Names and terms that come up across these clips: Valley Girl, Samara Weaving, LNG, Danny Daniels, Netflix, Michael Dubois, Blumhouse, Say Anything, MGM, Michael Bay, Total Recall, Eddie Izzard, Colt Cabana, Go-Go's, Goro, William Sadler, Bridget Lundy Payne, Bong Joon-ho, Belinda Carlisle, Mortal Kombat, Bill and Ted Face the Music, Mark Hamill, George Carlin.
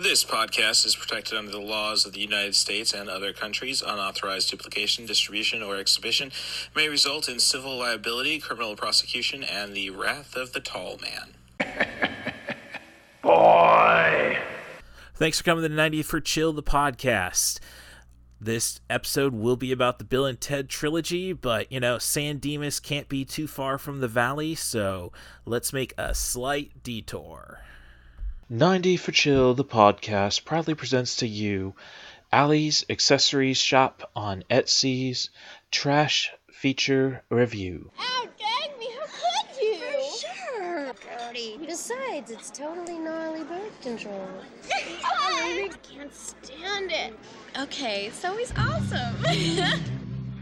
This podcast is protected under the laws of the United States and other countries. Unauthorized duplication, distribution, or exhibition may result in civil liability, criminal prosecution, and the wrath of the tall man. Boy! Thanks for coming to the 90th for Chill, the podcast. This episode will be about the Bill and Ted trilogy, but, you know, San Dimas can't be too far from the valley, so let's make a slight detour. 90 for Chill, the podcast, proudly presents to you Allie's Accessories Shop on Etsy's Trash Feature Review. Ow, dang me, how could you? For sure. Dirty. Besides, it's totally gnarly birth control. I can't stand it. Okay, so he's awesome.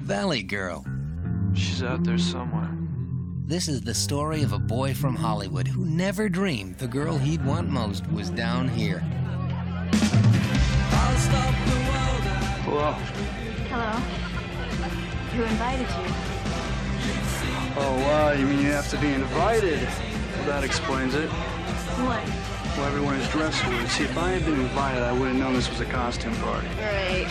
Valley Girl. She's out there somewhere. This is the story of a boy from Hollywood who never dreamed the girl he'd want most was down here. I'll stop the world. Hello. Hello. Who invited you? Oh, wow, you mean you have to be invited? Well, that explains it. What? Well, everyone is dressed weird. See, if I had been invited, I would have known this was a costume party. Right.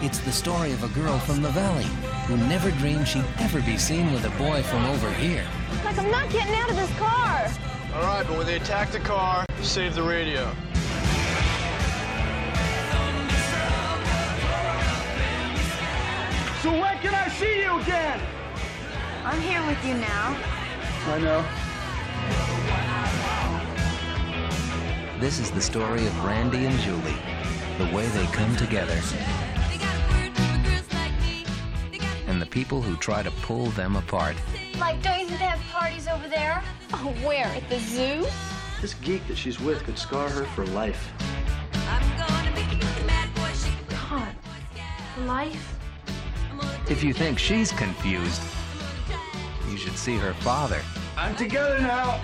It's the story of a girl from the valley who never dreamed she'd ever be seen with a boy from over here. Like, I'm not getting out of this car. All right, but when they attack the car, save the radio. So when can I see you again? I'm here with you now. I know. This is the story of Randy and Julie, the way they come together. And the people who try to pull them apart. Like, don't you think they have parties over there? Oh, where? At the zoo? This geek that she's with could scar her for life. I'm gonna be the mad boy. God, life? If you think she's confused, you should see her father. I'm together now.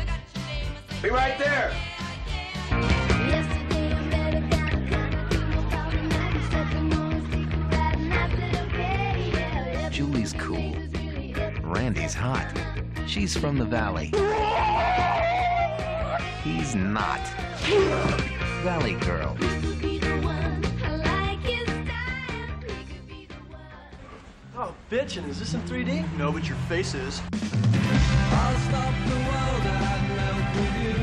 Be right there. Julie's cool. Randy's hot. She's from the valley. He's not. Valley Girl. Oh, bitchin', is this in 3D? No, but your face is. I'll stop the world, I'd melt with you.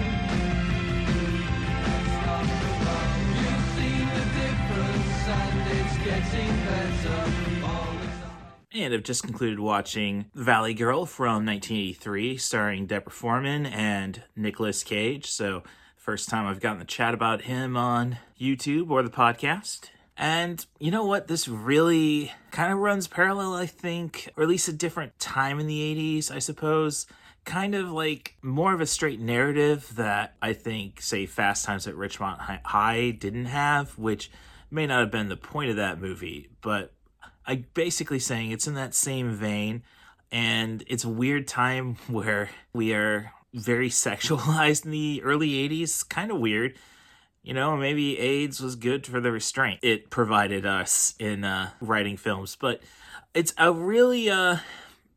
Stop the world. You've seen the difference, and it's getting better. And I've just concluded watching Valley Girl from 1983, starring Deborah Foreman and Nicolas Cage. So, first time I've gotten the chat about him on YouTube or the podcast. And you know what? This really kind of runs parallel, I think, or at least a different time in the 80s, I suppose. Kind of like more of a straight narrative that I think, say, Fast Times at Ridgemont High didn't have, which may not have been the point of that movie, but I'm basically saying it's in that same vein, and it's a weird time where we are very sexualized in the early 80s. Kind of weird. You know, maybe AIDS was good for the restraint it provided us in writing films, but it's a really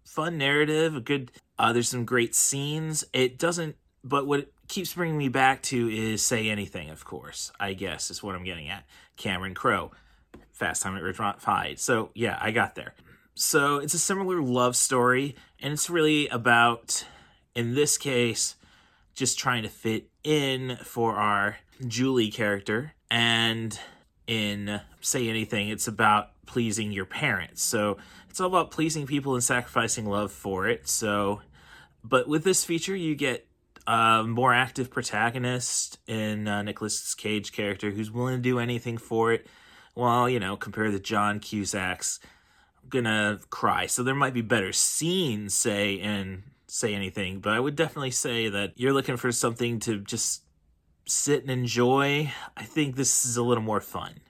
fun narrative, a good, there's some great scenes. It doesn't, but what it keeps bringing me back to is Say Anything, of course, I guess is what I'm getting at. Cameron Crowe. Fast Time at Ridgemont High. So, yeah, I got there. So, it's a similar love story, and it's really about, in this case, just trying to fit in for our Julie character. And in Say Anything, it's about pleasing your parents. So, it's all about pleasing people and sacrificing love for it. So, but with this feature, you get a more active protagonist in Nicolas Cage character who's willing to do anything for it. Well, you know, compare the John Cusack's, I'm gonna cry. So there might be better scenes, say, in Say Anything, but I would definitely say that you're looking for something to just sit and enjoy. I think this is a little more fun.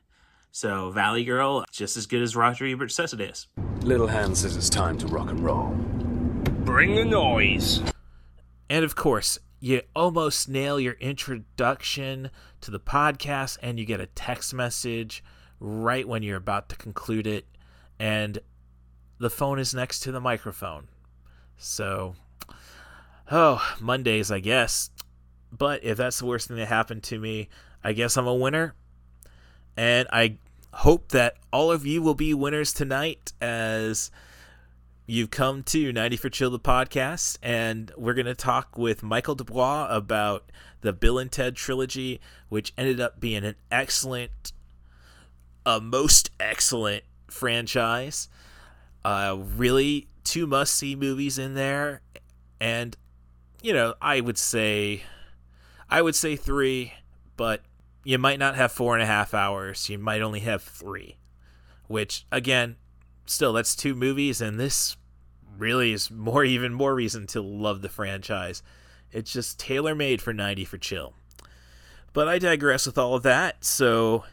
So Valley Girl, just as good as Roger Ebert says it is. Little Hand says it's time to rock and roll. Bring the noise. And of course, you almost nail your introduction to the podcast and you get a text message right when you're about to conclude it, and the phone is next to the microphone. So, Mondays, I guess. But if that's the worst thing that happened to me, I I guess I'm a winner. And I hope that all of you will be winners tonight as you've come to 90 for Chill, the podcast. And we're going to talk with Michael Dubois about the Bill and Ted trilogy, which ended up being an excellent, a most excellent franchise. Really, two must-see movies in there. And, you know, I would say 3, but you might not have 4.5 hours. You might only have 3, which, again, still, that's 2 movies, and this really is even more reason to love the franchise. It's just tailor-made for 90 for Chill. But I digress with all of that, so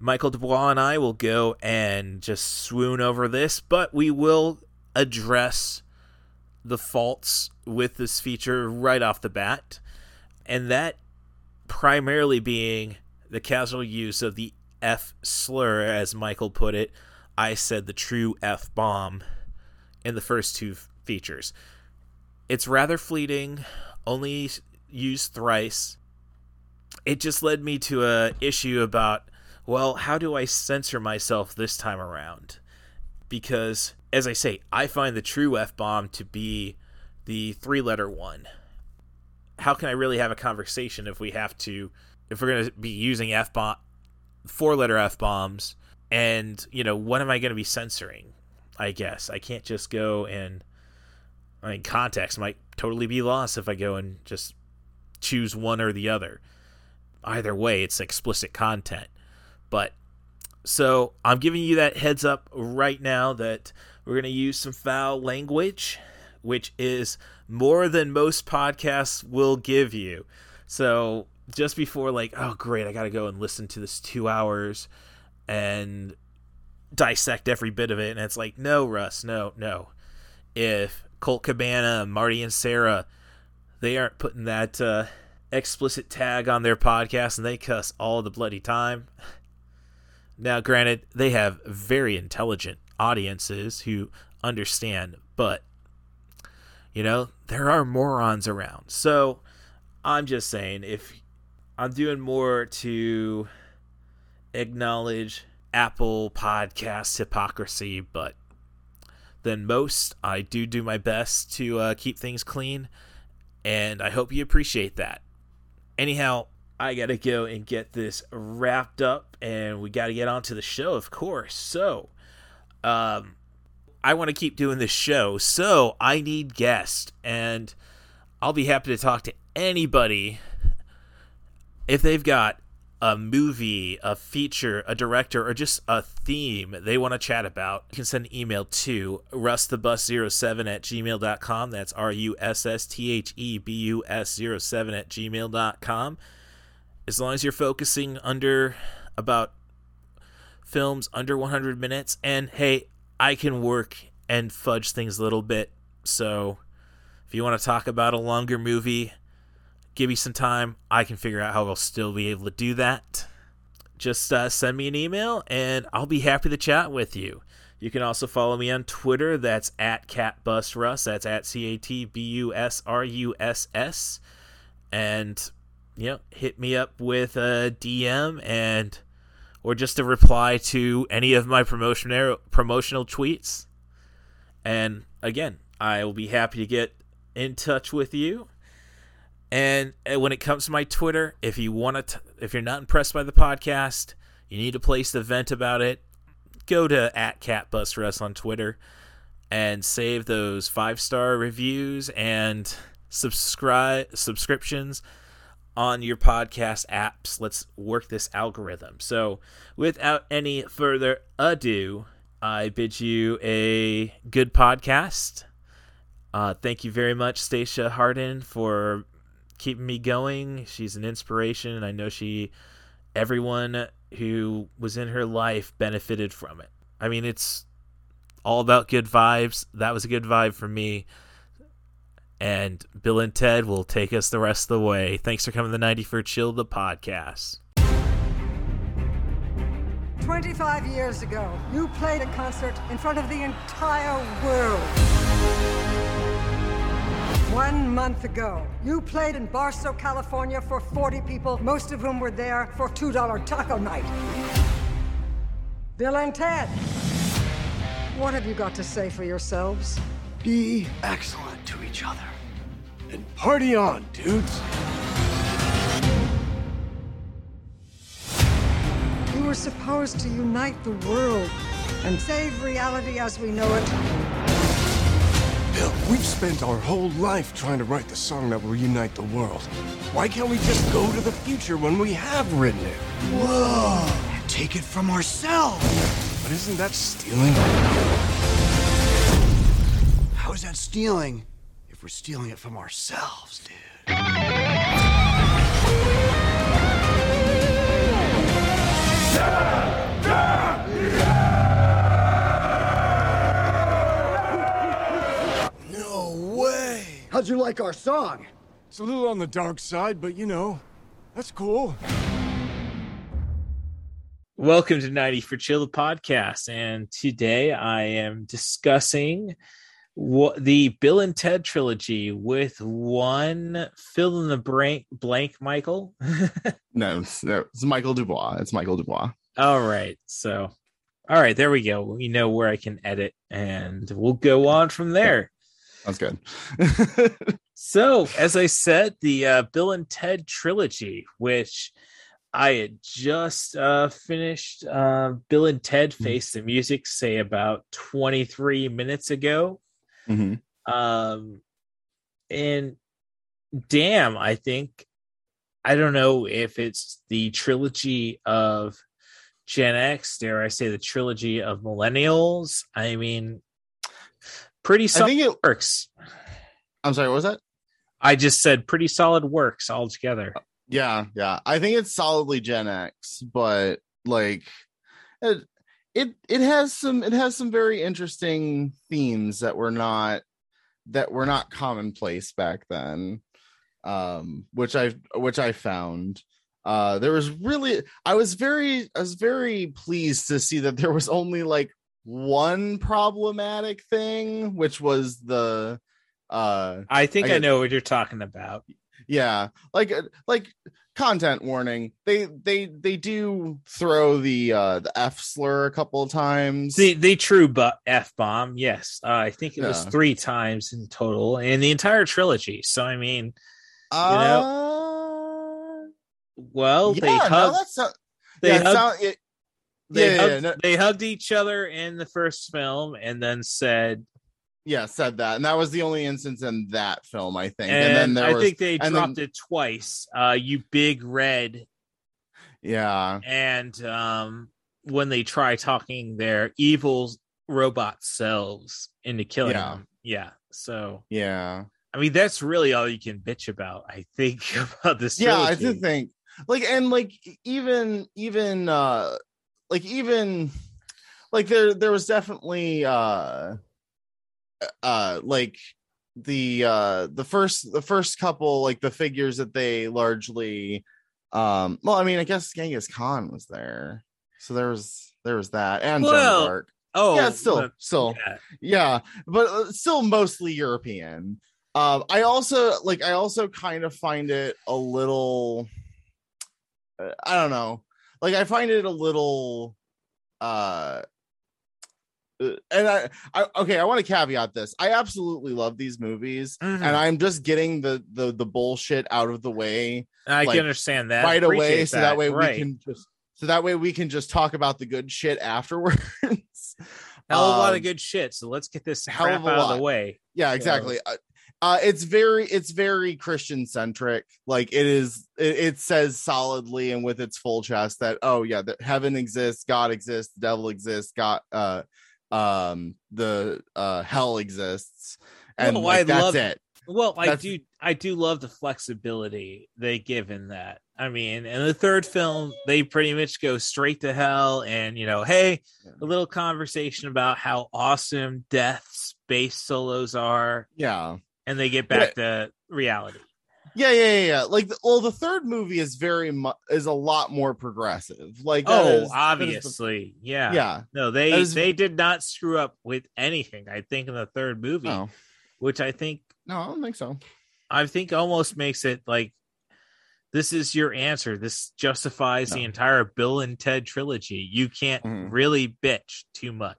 Michael Dubois and I will go and just swoon over this, but we will address the faults with this feature right off the bat, and that primarily being the casual use of the F slur, as Michael put it. I said the true F-bomb in the first 2 features. It's rather fleeting, only used thrice. It just led me to an issue about, well, how do I censor myself this time around? Because, as I say, I find the true F-bomb to be the 3-letter one. How can I really have a conversation if we're going to be using F-bomb, 4-letter F-bombs, and, you know, what am I going to be censoring? I guess I can't just go and, I mean, context might totally be lost if I go and just choose one or the other. Either way, it's explicit content. But so I'm giving you that heads up right now that we're going to use some foul language, which is more than most podcasts will give you. So just before, like, oh, great, I got to go and listen to this 2 hours and dissect every bit of it. And it's like, no, Russ, no. If Colt Cabana, Marty and Sarah, they aren't putting that explicit tag on their podcast, and they cuss all the bloody time. Now, granted, they have very intelligent audiences who understand, but, you know, there are morons around. So I'm just saying, if I'm doing more to acknowledge Apple Podcast hypocrisy, but than most, I do my best to keep things clean, and I hope you appreciate that. Anyhow, I gotta go and get this wrapped up, and we gotta get on to the show, of course. So, I want to keep doing this show, so I need guests, and I'll be happy to talk to anybody if they've got a movie, a feature, a director, or just a theme they want to chat about. You can send an email to rustthebus07@gmail.com. That's RUSSTHEBUS07@gmail.com. As long as you're focusing about films under 100 minutes, and hey, I can work and fudge things a little bit. So if you want to talk about a longer movie, give me some time. I can figure out how I'll still be able to do that. Just send me an email, and I'll be happy to chat with you. You can also follow me on Twitter. That's @CatBusRuss. That's @CatBusRuss. And, you know, hit me up with a DM or just a reply to any of my promotional tweets. And again, I will be happy to get in touch with you. And when it comes to my Twitter, if you're not impressed by the podcast, you need a place to vent about it, go to @CatBusRuss on Twitter and save those 5-star reviews and subscriptions on your podcast apps. Let's work this algorithm. So without any further ado, I bid you a good podcast. Thank you very much, Stacia Hardin, for keeping me going. She's an inspiration, and I know everyone who was in her life benefited from it. I mean, it's all about good vibes. That was a good vibe for me. And Bill and Ted will take us the rest of the way. Thanks for coming to 90 for Chill, the podcast. 25 years ago, you played a concert in front of the entire world. 1 month ago, you played in Barstow, California for 40 people, most of whom were there for $2 taco night. Bill and Ted, what have you got to say for yourselves? Be excellent to each other. And party on, dudes. We were supposed to unite the world and save reality as we know it. Bill, we've spent our whole life trying to write the song that will unite the world. Why can't we just go to the future when we have written it? Whoa! And take it from ourselves! But isn't that stealing? How is that stealing if we're stealing it from ourselves, dude? How'd you like our song? It's a little on the dark side, but you know, that's cool. Welcome to 90 for Chill podcast, and today I am discussing the Bill and Ted trilogy with one fill in the blank Michael. No, it's Michael Dubois. All right, so, there we go. We know where I can edit, and we'll go on from there. That's good. So, as I said, the Bill and Ted trilogy, which I had just finished Bill and Ted Face the Music, say about 23 minutes ago. Mm-hmm. And damn, I think, I don't know if it's the trilogy of Gen X, dare I say the trilogy of millennials. I mean... Pretty solid works. I'm sorry, what was that? I just said pretty solid works altogether. Yeah. I think it's solidly Gen X, but like it has some very interesting themes that were not commonplace back then, which I found. There was really I was very pleased to see that there was only like one problematic thing, which was the I know what you're talking about. Yeah, like content warning, they do throw the F slur a couple of times, the true F-bomb. Yes, I think it was 3 times in total in the entire trilogy, so I mean, They hugged each other in the first film and then said that. And that was the only instance in that film, I think. And then they dropped it twice. You big red. Yeah. And when they try talking their evil robot selves into killing them. Yeah. So. Yeah. I mean, that's really all you can bitch about, I think, about this trilogy. Yeah, I do think. There was definitely the first couple, like the figures that they largely I guess Genghis Khan was there, so there was that, and Joan of Arc. But still mostly European. I also kind of find it a little, I don't know. Like, I find it a little, I want to caveat this. I absolutely love these movies, and I'm just getting the bullshit out of the way. I can understand that right away, so that way we can just talk about the good shit afterwards. Hell of a lot of good shit. So let's get this crap out of the way. Yeah, exactly. It's very Christian centric. Like it says solidly and with its full chest that, that heaven exists, God exists, the devil exists, hell exists. And that's it. Well, I do love the flexibility they give in that. I mean, in the third film, they pretty much go straight to hell and, a little conversation about how awesome Death's bass solos are. Yeah. And they get back to reality. Yeah. Like, the third movie is a lot more progressive. Like, obviously. Yeah. Yeah. No, they did not screw up with anything, I think, in the third movie, which I think No, I don't think so. I think almost makes it like this is your answer. This justifies the entire Bill and Ted trilogy. You can't really bitch too much.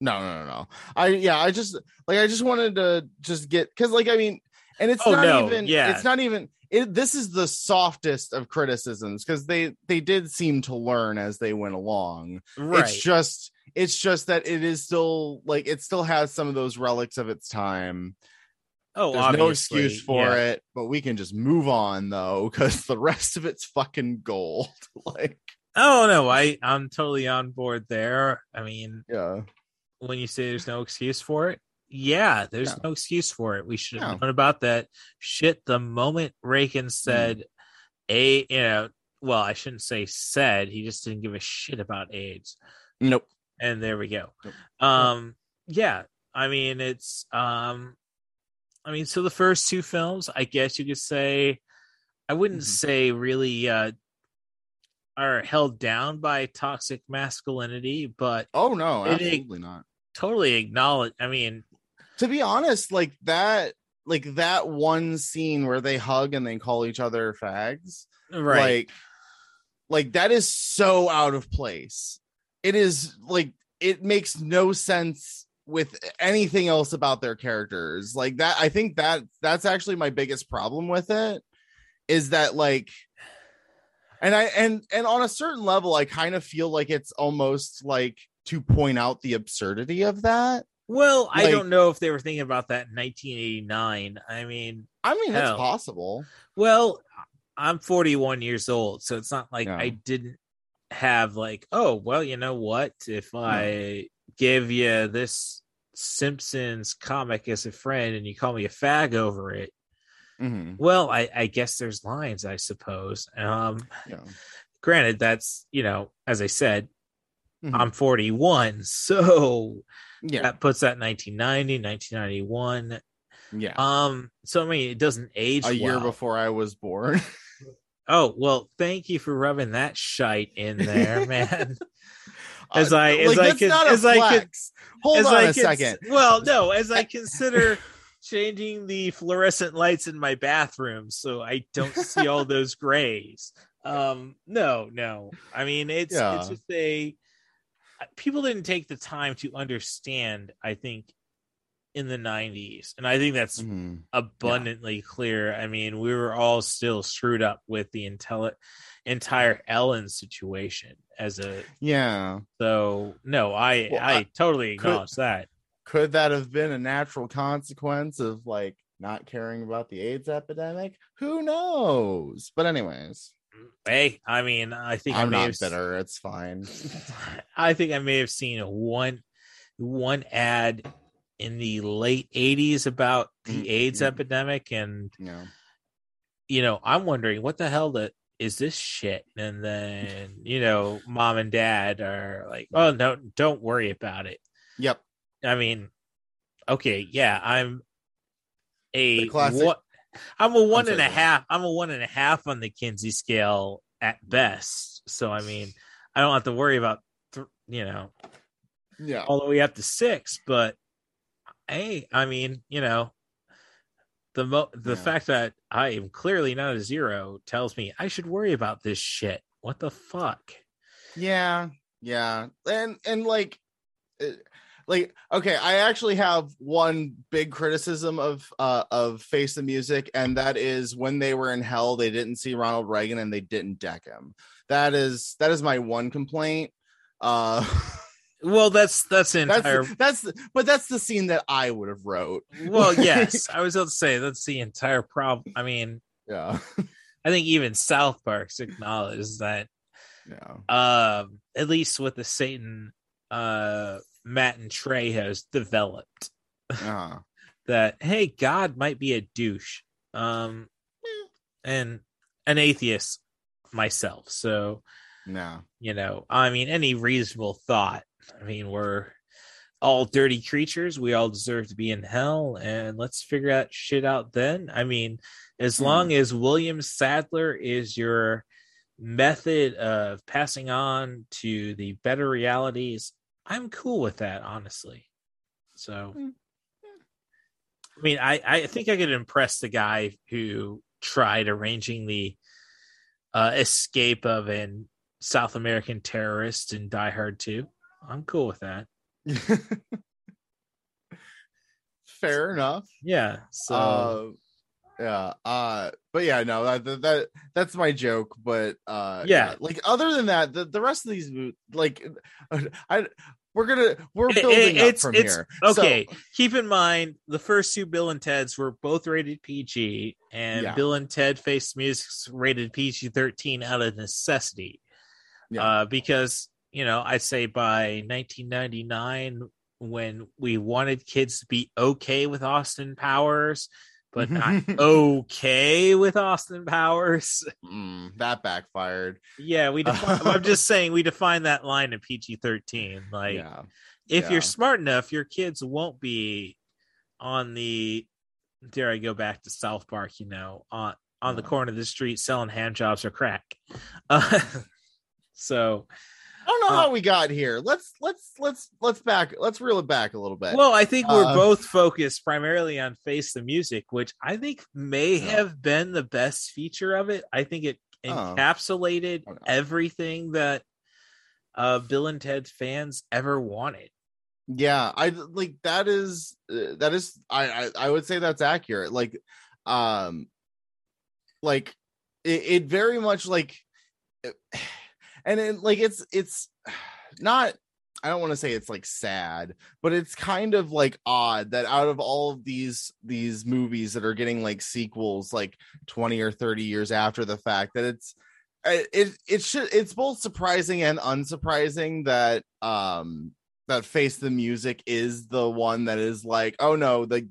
No. I just wanted to just get because like I mean, and it's it's not even. This is the softest of criticisms because they did seem to learn as they went along. Right. It's just that it is still like it still has some of those relics of its time. Oh, there's obviously no excuse for it, but we can just move on though because the rest of it's fucking gold. Like, oh no, I'm totally on board there. I mean, when you say there's no excuse for it. Yeah, there's no excuse for it. We should have known about that shit the moment Rakin said I shouldn't say said. He just didn't give a shit about AIDS. Nope. And there we go. Nope. Yeah, I mean, it's so the first two films, I guess you could say, I wouldn't say really are held down by toxic masculinity, but oh no, absolutely not. Totally acknowledge. I mean, to be honest, like that one scene where they hug and they call each other fags, right? Like that is so out of place. It is like it makes no sense with anything else about their characters. Like that, I think that's actually my biggest problem with it is that like, and on a certain level, I kind of feel like it's almost like to point out the absurdity of that. Well, like, I don't know if they were thinking about that in 1989. I mean, it's possible. Well, I'm 41 years old, so it's not like I didn't have like, oh, well, you know what? If I give you this Simpsons comic as a friend and you call me a fag over it, well, I guess there's lines, I suppose. Granted, that's, as I said, I'm 41, so that puts that 1990, 1991. Yeah. So I mean, it doesn't age a year before I was born. Oh well, thank you for rubbing that shite in there, man. Hold on a second. Well, no, as I consider changing the fluorescent lights in my bathroom, so I don't see all those grays. No. I mean, it's just a. People didn't take the time to understand, I think, in the 90s. And I think that's abundantly clear. I mean, we were all still screwed up with the entire Ellen situation as a. Yeah. So, no, I totally acknowledge that. Could that have been a natural consequence of like not caring about the AIDS epidemic? Who knows? But anyways. Hey, I mean, I think I'm not bitter. It's fine. I think I may have seen one ad in the late 80s about the AIDS epidemic. And, I'm wondering what the hell is this shit? And then, mom and dad are like, oh, no, don't worry about it. Yep. I mean, okay. Yeah. I'm a 1.5 on the Kinsey scale at best. So I mean, I don't have to worry about all the way up to 6. But hey, I mean, the fact that I am clearly not a 0 tells me I should worry about this shit. What the fuck? Yeah, and like. Like, okay, I actually have one big criticism of Face the Music, and that is when they were in hell, they didn't see Ronald Reagan and they didn't deck him. That is my one complaint. Well, that's entire. That's the scene that I would have wrote. Well, yes, I was about to say that's the entire problem. I mean, I think even South Park's acknowledged that. Yeah. At least with the Satan. Matt and Trey has developed that hey, God might be a douche, and an atheist myself. So no, I mean, any reasonable thought. I mean, we're all dirty creatures. We all deserve to be in hell, and let's figure that shit out. Then, I mean, as long as William Sadler is your method of passing on to the better realities. I'm cool with that, honestly. So I mean, I think I could impress the guy who tried arranging the escape of a South American terrorist in Die Hard 2. I'm cool with that. Fair enough. Yeah. So. But yeah, no, that's my joke. But yeah, like other than that, the rest of these, like, we're building up from here. Okay, so, keep in mind the first two Bill and Ted's were both rated PG, and yeah. Bill and Ted Face the Music's rated PG-13 out of necessity, because you know I'd say by 1999 when we wanted kids to be okay with Austin Powers. But not okay with Austin Powers. That backfired. Yeah, I'm just saying we defined that line of PG-13. Like, if you're smart enough, your kids won't be on the. Dare I go back to South Park? You know, on the corner of the street selling hand jobs or crack. So. I don't know how we got here. Let's reel it back a little bit. Well, I think we're both focused primarily on Face the Music, which I think may have been the best feature of it. I think it encapsulated everything that Bill and Ted fans ever wanted. Yeah, I like that is I would say that's accurate. Like, like it very much like. And it, like it's not, I don't want to say it's like sad, but it's kind of like odd that out of all of these movies that are getting like sequels like 20 or 30 years after the fact, that it's both surprising and unsurprising that that Face the Music is the one that is like, oh no, like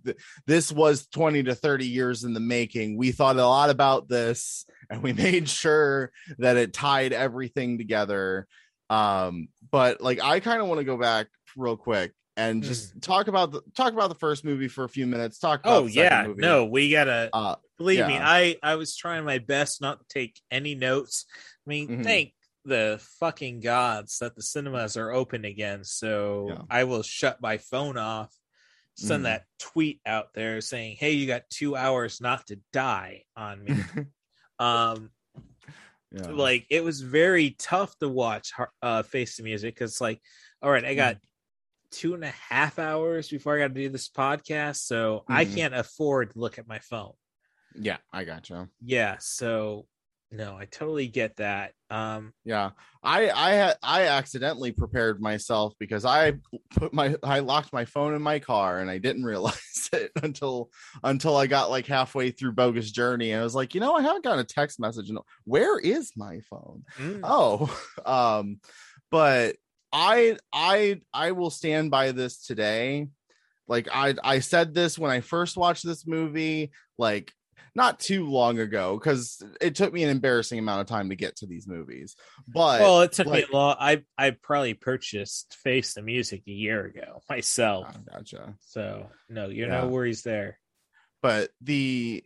this was 20 to 30 years in the making. We thought a lot about this and we made sure that it tied everything together. But like, I kind of want to go back real quick and just talk about the first movie for a few minutes. Talk about the second movie. No, we gotta believe me. I was trying my best not to take any notes. I mean, thank the fucking gods that the cinemas are open again, so I will shut my phone off, send that tweet out there saying, hey, you got 2 hours not to die on me. Like, it was very tough to watch Face the Music, because like, all right, I got 2.5 hours before I got to do this podcast, so I can't afford to look at my phone. I gotcha. So no, I totally get that. I accidentally prepared myself because I locked my phone in my car and I didn't realize it until I got like halfway through Bogus Journey, and I was like, you know, I haven't gotten a text message. And where is my phone? But I will stand by this today. Like I said this when I first watched this movie, like. Not too long ago, because it took me an embarrassing amount of time to get to these movies. But well, it took me long. I probably purchased Face the Music a year ago myself. Oh, gotcha. So no, you're no worries there. But the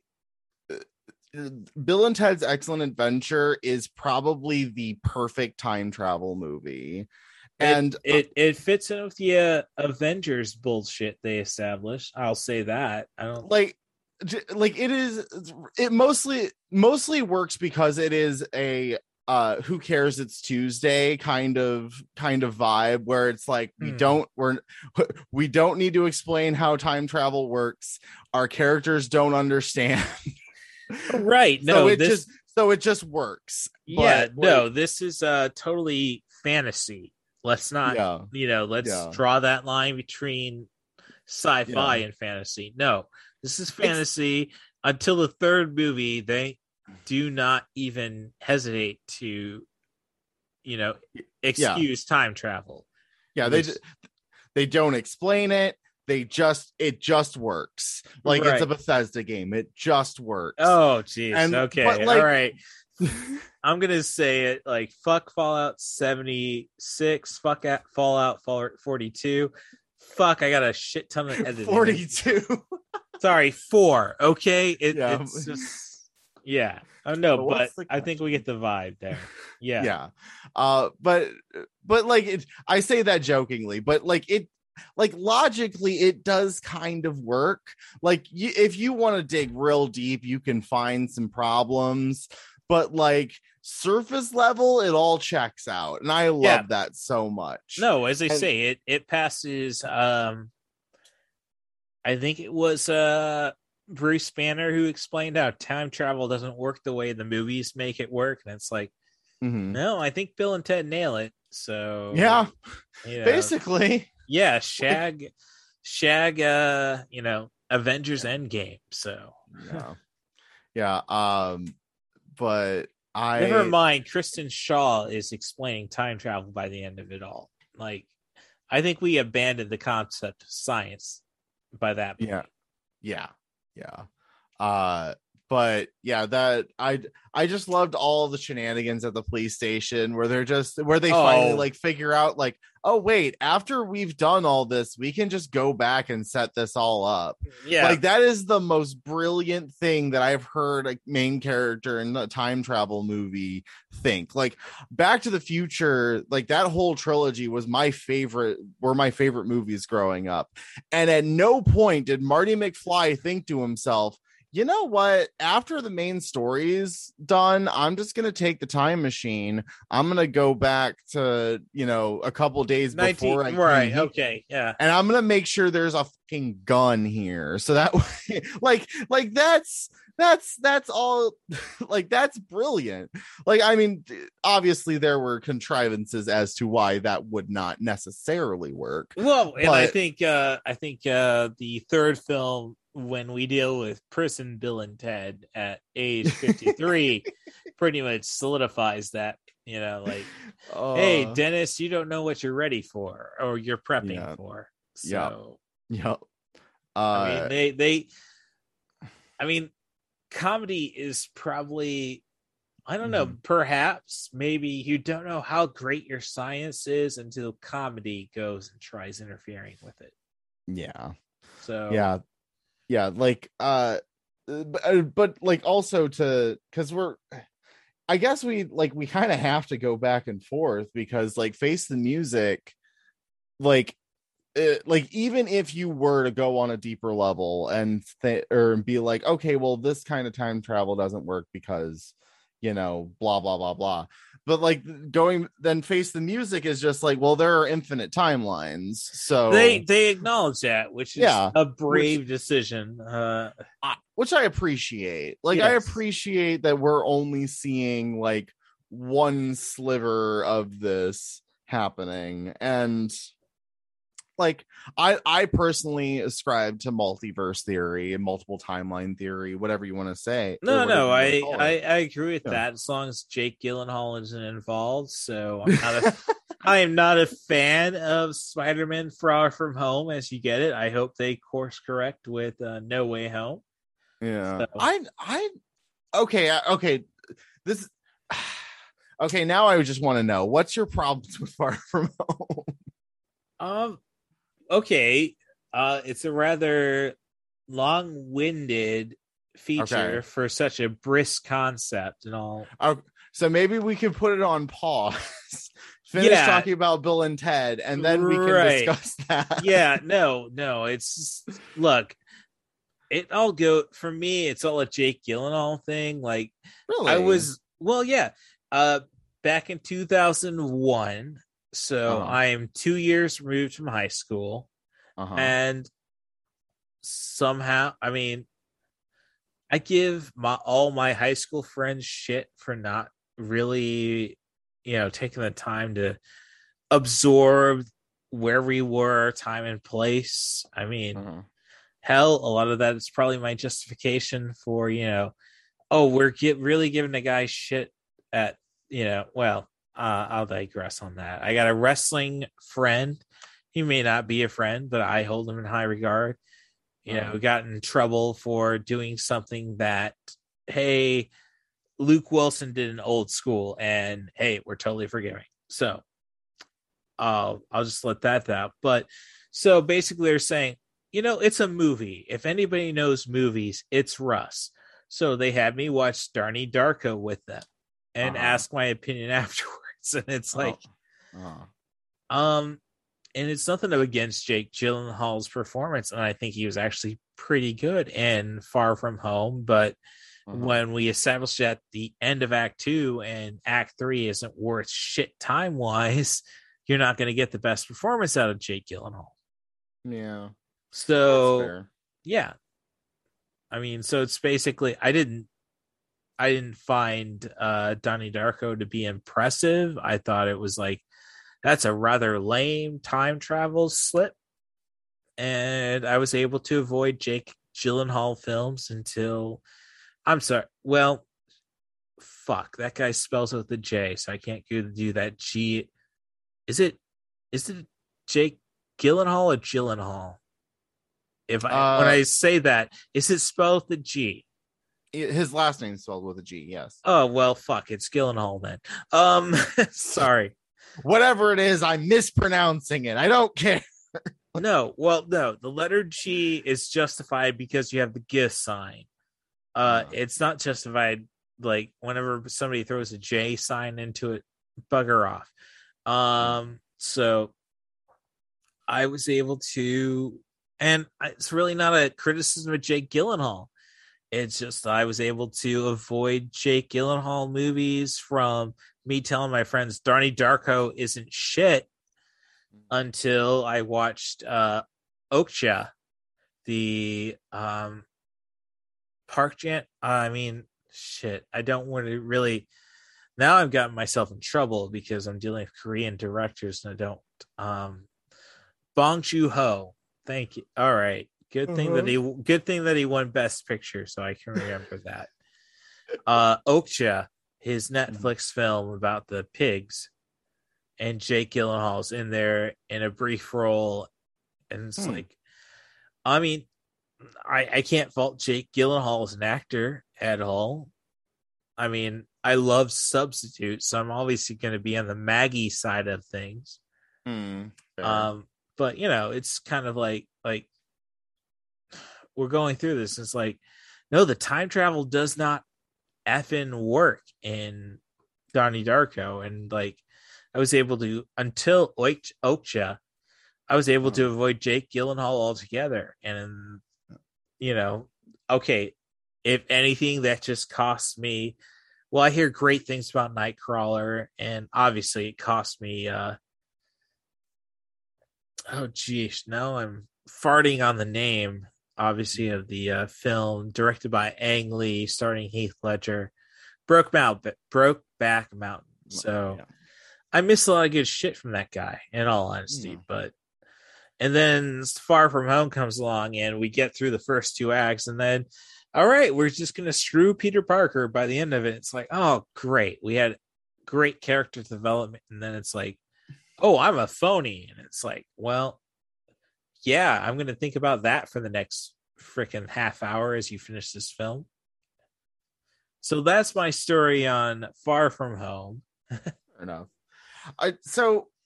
Bill and Ted's Excellent Adventure is probably the perfect time travel movie, and it fits in with the Avengers bullshit they established. I'll say that. I don't like. Like it mostly works because it is a who cares, it's Tuesday kind of vibe, where it's like we don't need to explain how time travel works, our characters don't understand. Right. No, so it just works. Yeah, but, no, this is totally fantasy. Let's not draw that line between sci-fi and fantasy. No, this is fantasy. Until the third movie, they do not even hesitate to, excuse time travel. Yeah, they don't explain it. It just works. Like it's a Bethesda game. It just works. Oh, geez. Okay. Like, all right. I'm gonna say it like fuck Fallout 76. Fuck at Fallout 42. Fuck, I got a shit ton of editing. 42. Sorry, 4. Okay, it's just Oh no, but I think we get the vibe there. Yeah. But like I say that jokingly, but like it like logically it does kind of work. Like if you want to dig real deep, you can find some problems, but like surface level, it all checks out. And I love that so much. No, as I say, it passes. I think it was Bruce Banner who explained how time travel doesn't work the way the movies make it work. And it's like, no, I think Bill and Ted nail it. So yeah, you know, basically, yeah. Shag, you know, Avengers Endgame. So yeah. But I never mind. Kristen Shaw is explaining time travel by the end of it all. Like, I think we abandoned the concept of science by that point. Yeah. But yeah, that I just loved all the shenanigans at the police station where they're just finally like figure out like, oh wait, after we've done all this, we can just go back and set this all up. Yeah, like that is the most brilliant thing that I've heard a main character in a time travel movie think. Like Back to the Future, like that whole trilogy was my favorite movies growing up. And at no point did Marty McFly think to himself, you know what, after the main story's done, I'm just going to take the time machine. I'm going to go back to, you know, a couple days before. Right. Okay. Yeah. And I'm going to make sure there's a fucking gun here. So that way, like that's all, like, that's brilliant. Like, I mean, obviously there were contrivances as to why that would not necessarily work. Well, and I think the third film, when we deal with prison Bill and Ted at age 53 pretty much solidifies that, you know, like, hey, Dennis, you don't know what you're ready for or you're prepping for. So, I mean, comedy is probably, I don't know, perhaps maybe you don't know how great your science is until comedy goes and tries interfering with it. Yeah. So, yeah, like, but like also to, because we kind of have to go back and forth because like Face the Music, like even if you were to go on a deeper level and be like, okay, well, this kind of time travel doesn't work because, you know, blah, blah, blah, blah. But like then Face the Music is just like, well, there are infinite timelines. So they acknowledge that, which is a brave decision, which I appreciate. Like, yes. I appreciate that we're only seeing like one sliver of this happening. And like, I personally ascribe to multiverse theory and multiple timeline theory, whatever you want to say. No, I agree with that as long as Jake Gyllenhaal isn't involved. So I'm not I am not a fan of Spider-Man Far From Home as you get it. I hope they course correct with No Way Home. Yeah, so. Okay. Now I just want to know, what's your problems with Far From Home? Okay, it's a rather long-winded feature for such a brisk concept and all. So maybe we can put it on pause, finish talking about Bill and Ted, and then we can discuss that. Yeah, no, it's just, look, it all go for me. It's all a Jake Gyllenhaal thing. Like, really? Back in 2001. So I am 2 years removed from high school, and somehow, I mean, I give all my high school friends shit for not really, you know, taking the time to absorb where we were, time and place. I mean, hell, a lot of that is probably my justification for, you know, we're really giving a guy shit at, you know, well. I'll digress on that. I got a wrestling friend. He may not be a friend, but I hold him in high regard. You know, got in trouble for doing something that, hey, Luke Wilson did in Old School, and hey, we're totally forgiving. So I'll just let that out. But so basically they're saying, you know, it's a movie. If anybody knows movies, it's Russ. So they had me watch Donnie Darko with them and ask my opinion afterwards. And it's like and it's nothing against Jake Gyllenhaal's performance, and I think he was actually pretty good in Far From Home, but when we established at the end of Act 2 and Act 3 isn't worth shit time-wise, you're not going to get the best performance out of Jake Gyllenhaal. Yeah. So, yeah. I mean, so it's basically, I didn't find Donnie Darko to be impressive. I thought it was like, that's a rather lame time travel slip. And I was able to avoid Jake Gyllenhaal films until... I'm sorry. Well, fuck. That guy spells with the J, so I can't do that G. Is it Jake Gyllenhaal or Gyllenhaal? When I say that, is it spelled with the G? His last name is spelled with a G, yes. Oh, well, fuck. It's Gyllenhaal then. Sorry. Whatever it is, I'm mispronouncing it. I don't care. No. The letter G is justified because you have the gift sign. It's not justified, like, whenever somebody throws a J sign into it, bugger off. So I was able to, and it's really not a criticism of Jake Gyllenhaal. It's just I was able to avoid Jake Gyllenhaal movies from me telling my friends Donnie Darko isn't shit until I watched Okja, the... I don't want to really. Now I've gotten myself in trouble because I'm dealing with Korean directors and I don't. Bong Joon-ho. Thank you. All right. Good thing that he won Best Picture, so I can remember that. Okja, his Netflix film about the pigs, and Jake Gyllenhaal's in there in a brief role, and it's like, I mean. I can't fault Jake Gyllenhaal as an actor at all. I mean, I love substitutes, so I'm obviously going to be on the Maggie side of things. But you know, it's kind of like we're going through this. It's like, no, the time travel does not effing work in Donnie Darko, and like I was able to until Okja, I was able to avoid Jake Gyllenhaal altogether, and. You know, okay, if anything, that just costs me. Well, I hear great things about Nightcrawler, and obviously it cost me. Now I'm farting on the name, obviously, of the film directed by Ang Lee, starring Heath Ledger, Brokeback Mountain. So yeah. I miss a lot of good shit from that guy, in all honesty, but. And then Far From Home comes along and we get through the first two acts and then, all right, we're just going to screw Peter Parker by the end of it. It's like, oh, great. We had great character development. And then it's like, oh, I'm a phony. And it's like, well, yeah, I'm going to think about that for the next freaking half hour as you finish this film. So that's my story on Far From Home. Fair enough.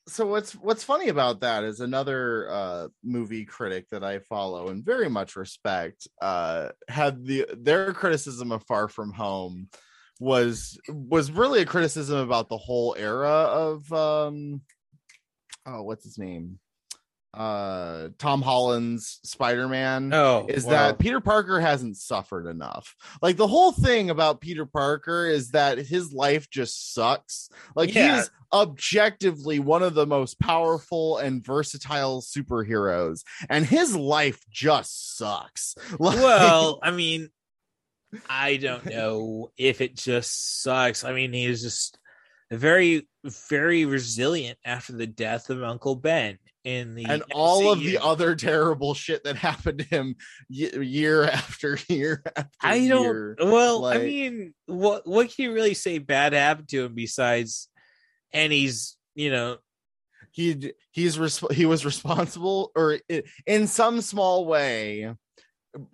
So what's funny about that is another movie critic that I follow and very much respect had their criticism of Far From Home was really a criticism about the whole era of what's his name? Tom Holland's Spider-Man that Peter Parker hasn't suffered enough. Like the whole thing about Peter Parker is that his life just sucks. Like he is objectively one of the most powerful and versatile superheroes, and his life just sucks. Like, well, I mean, I don't know if it just sucks. I mean, he is just very, very resilient after the death of Uncle Ben. And all of the other terrible shit that happened to him year after year after year. I mean, what can you really say bad happened to him besides? And he's, you know, he was responsible, or in some small way,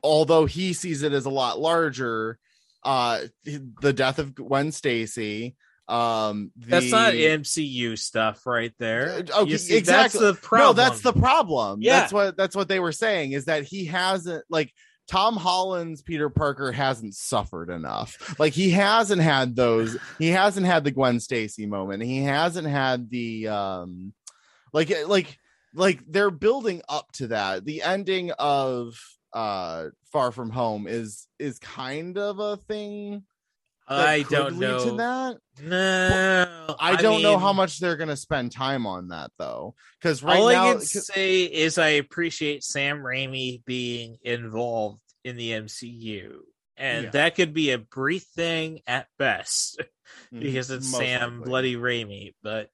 although he sees it as a lot larger. The death of Gwen Stacy. That's not MCU stuff right there. Okay, see, exactly. That's the problem. No, that's the problem. Yeah. That's what they were saying is that he hasn't, like, Tom Holland's Peter Parker hasn't suffered enough. Like he hasn't had those. He hasn't had the Gwen Stacy moment. He hasn't had the like they're building up to that. The ending of Far From Home is kind of a thing. I don't know to that. No, I don't know how much they're going to spend time on that though. Because all I can say is I appreciate Sam Raimi being involved in the MCU, and that could be a brief thing at best because it's Sam bloody Raimi. But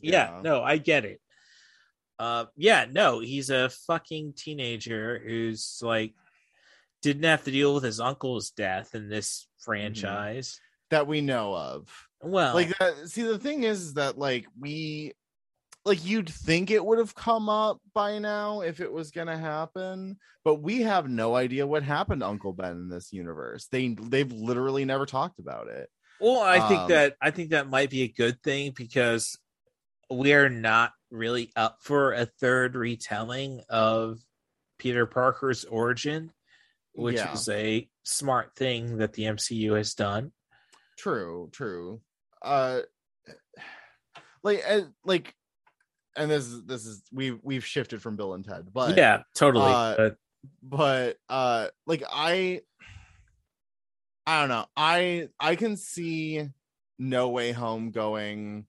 no, I get it. He's a fucking teenager who's like didn't have to deal with his uncle's death in this franchise that we know of. Well, like that, see, the thing is that like we like you'd think it would have come up by now if it was gonna happen, but we have no idea what happened to Uncle Ben in this universe. They've literally never talked about it. Well, I think that might be a good thing because we're not really up for a third retelling of Peter Parker's origin, which is a smart thing that the MCU has done. True. And this is we've shifted from Bill and Ted, but yeah, totally. I don't know. I can see No Way Home going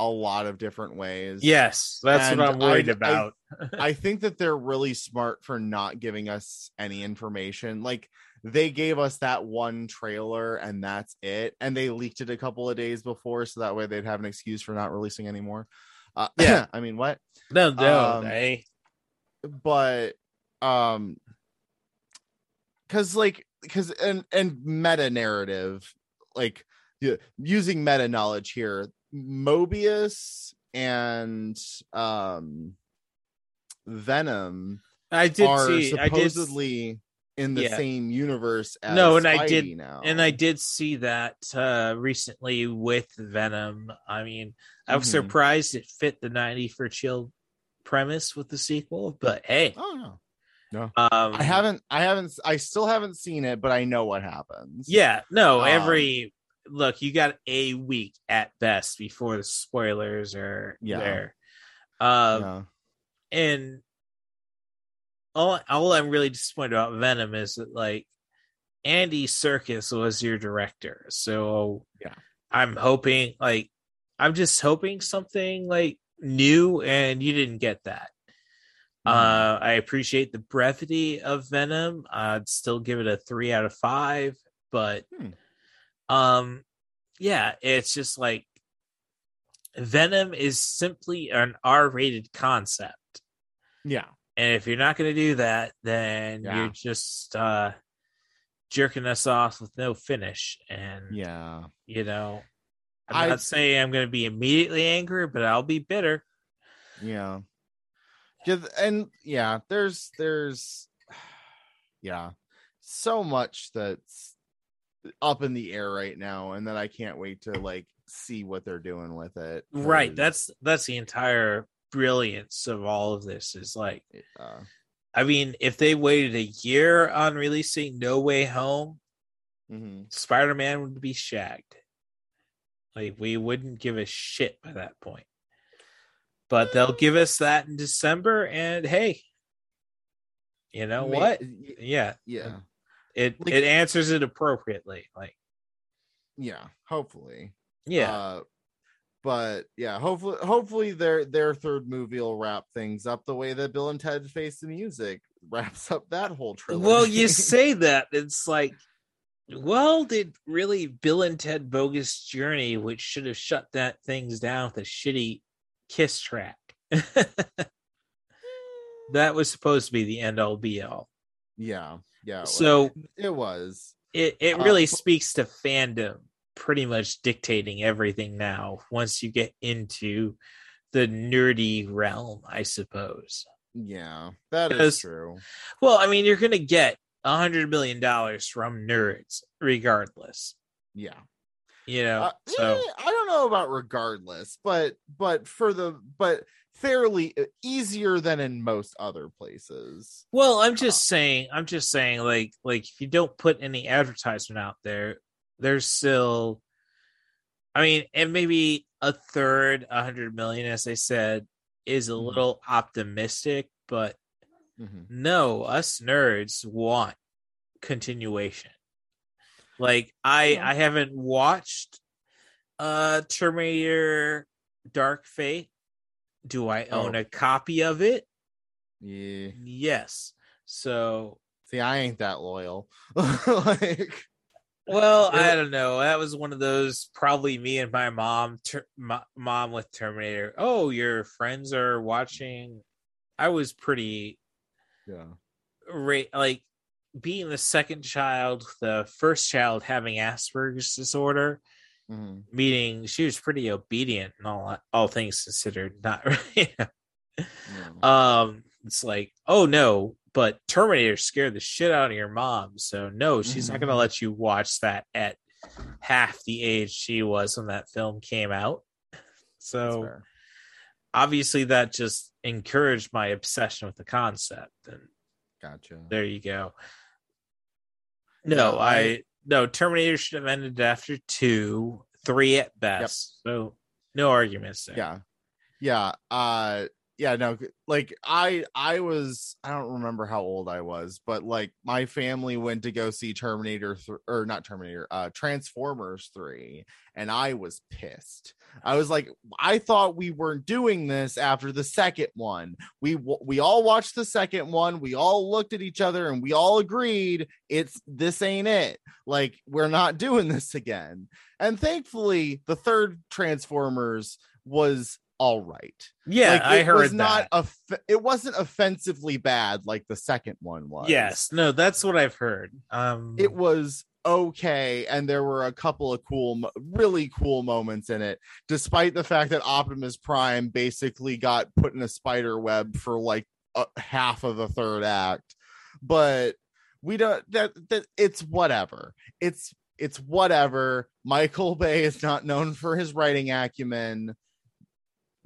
a lot of different ways. Yes, that's what I'm worried about. I think that they're really smart for not giving us any information. Like they gave us that one trailer and that's it, and they leaked it a couple of days before so that way they'd have an excuse for not releasing any more. I mean, what? Because meta narrative, like using meta knowledge here, Mobius and Venom supposedly in the same universe as Spidey now. And I did see that recently with Venom. I mean, I was surprised it fit the 90 for Chill premise with the sequel, but hey. Oh no. I still haven't seen it, but I know what happens. Yeah, no, look, you got a week at best before the spoilers are there. And all I'm really disappointed about Venom is that like Andy Serkis was your director. So I'm hoping I'm just hoping something like new, and you didn't get that. I appreciate the brevity of Venom. I'd still give it a 3 out of 5, but it's just like Venom is simply an R-rated concept. Yeah. And if you're not going to do that, then you're just jerking us off with no finish. And I'm not saying I'm going to be immediately angry, but I'll be bitter. Yeah. And there's so much that's up in the air right now, and that I can't wait to like see what they're doing with it. Right, that's the entire brilliance of all of this is like I mean, if they waited a year on releasing No Way Home, Spider-Man would be shagged. Like we wouldn't give a shit by that point, but they'll give us that in December, and hey, you know what? Yeah. It answers it appropriately, like hopefully, but hopefully their third movie will wrap things up the way that Bill and Ted Face the Music wraps up that whole trilogy. Well, you say that, it's like, well, did really Bill and Ted Bogus Journey, which should have shut that things down with a shitty Kiss track, that was supposed to be the end all be all. Yeah. So it was. It really speaks to fandom pretty much dictating everything now once you get into the nerdy realm, I suppose. Yeah, that is true. Well, I mean, you're going to get $100 million from nerds regardless. Yeah. I don't know about regardless, but fairly easier than in most other places. Well, I'm just saying like if you don't put any advertisement out there, there's still, I mean, and maybe a third, $100 million, as I said, is a little optimistic, but no, us nerds want continuation. Like I haven't watched Terminator Dark Fate. Do I own a copy of it? Yeah. Yes. So see, I ain't that loyal. Well, I don't know. That was one of those, probably me and my mom, mom with Terminator. Oh, your friends are watching. I was pretty, like being the second child, the first child having Asperger's disorder, meaning she was pretty obedient and all things considered. Not really. It's like, oh no. But Terminator scared the shit out of your mom. So no, she's not going to let you watch that at half the age she was when that film came out. So obviously that just encouraged my obsession with the concept. And gotcha. There you go. No, no, Terminator should have ended after 2, 3 at best. Yep. So no arguments there. Yeah. Yeah. Yeah, no, like I don't remember how old I was, but like my family went to go see Transformers 3, and I was pissed. I was like, I thought we weren't doing this after the second one. We all watched the second one. We all looked at each other and we all agreed this ain't it. Like, we're not doing this again. And thankfully, the third Transformers was all right. Yeah, like, I heard that. It wasn't offensively bad like the second one was. Yes, no, that's what I've heard. It was okay, and there were a couple of really cool moments in it, despite the fact that Optimus Prime basically got put in a spider web for like half of the third act. But we don't. That it's whatever. It's whatever. Michael Bay is not known for his writing acumen.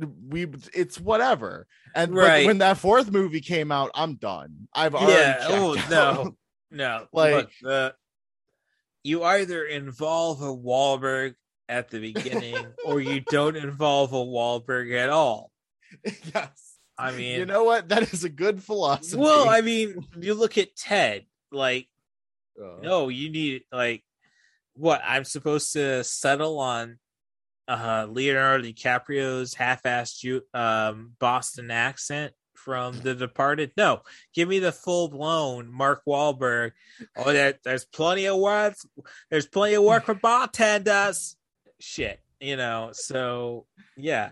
It's whatever. And right. When that fourth movie came out, I'm done. I've already checked out. No. Like, look, you either involve a Wahlberg at the beginning or you don't involve a Wahlberg at all. Yes. I mean, you know what? That is a good philosophy. Well, I mean, you look at Ted, like, no, you need, like, what? I'm supposed to settle on Leonardo DiCaprio's half-assed Boston accent from The Departed? No, give me the full-blown Mark Wahlberg. Oh, there's plenty of work. There's plenty of work for bartenders. Shit, you know. So yeah,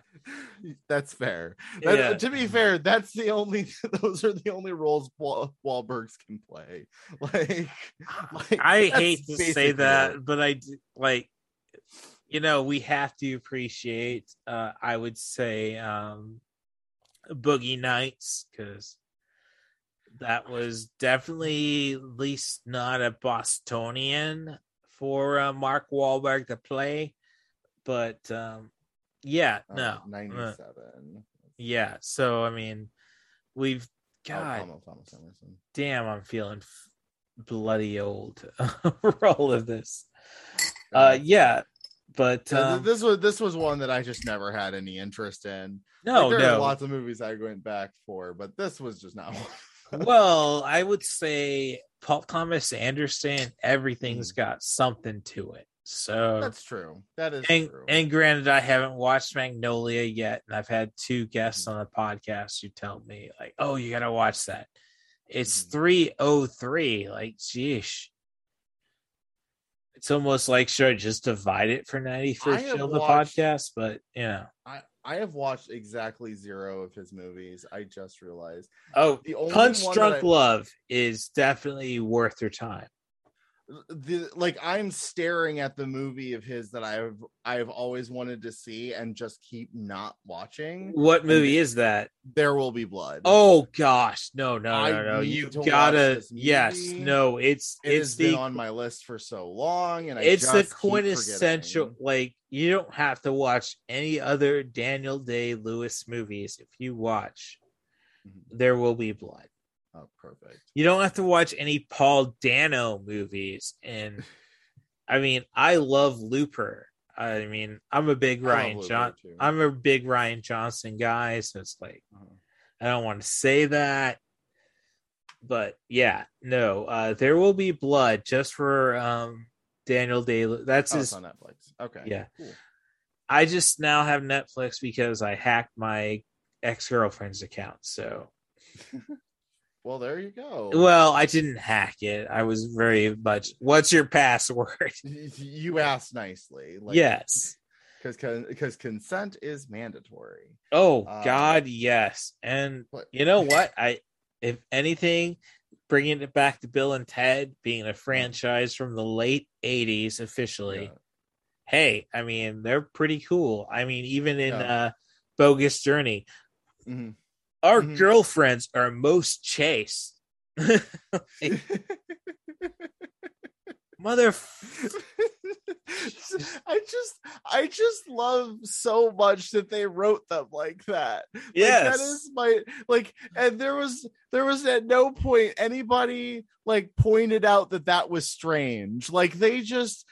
that's fair. Yeah. To be fair, that's the only. Those are the only roles Wahlbergs can play. Like I hate to say that, but I like. You know, we have to appreciate, I would say, Boogie Nights, because that was definitely at least not a Bostonian for Mark Wahlberg to play. But, yeah, no. 97. Yeah, so, I mean, we've got... Thomas Emerson. Damn, I'm feeling bloody old for all of this. Yeah. But this was one that I just never had any interest in. No, like, there are lots of movies I went back for, but this was just not one. Well, I would say Paul Thomas Anderson, everything's got something to it. So that's true. That is true. And granted, I haven't watched Magnolia yet, and I've had 2 guests on the podcast who tell me, like, oh, you gotta watch that. It's 3:03. Like, geesh. It's almost like, should I just divide it for 91st show the podcast? But yeah, I have watched exactly 0 of his movies. I just realized. Oh, Punch Drunk Love is definitely worth your time. Like, I'm staring at the movie of his that I've always wanted to see and just keep not watching. What movie is that? There Will Be Blood. Oh gosh, no! You gotta, yes, no. It's been on my list for so long, and it's the quintessential. Like, you don't have to watch any other Daniel Day-Lewis movies if you watch There Will Be Blood. Oh, perfect. You don't have to watch any Paul Dano movies. And I mean, I love Looper. I mean, I'm a big Ryan Johnson guy, so it's like I don't want to say that, but yeah, no. There Will Be Blood, just for Daniel Day-Lewis. That's his. It's on Netflix. Okay. Yeah. Cool. I just now have Netflix because I hacked my ex-girlfriend's account. So. Well, there you go. Well, I didn't hack it. I was very much, what's your password? You asked nicely. Like, yes. Because consent is mandatory. Oh, God, yes. And but, you know what? If anything, bringing it back to Bill and Ted being a franchise from the late 80s officially. Yeah. Hey, I mean, they're pretty cool. I mean, even in Bogus Journey. Mm-hmm. Our girlfriends are most chaste. Like, I just love so much that they wrote them like that. Yes. Like, that is my and there was at no point anybody pointed out that was strange. Like they just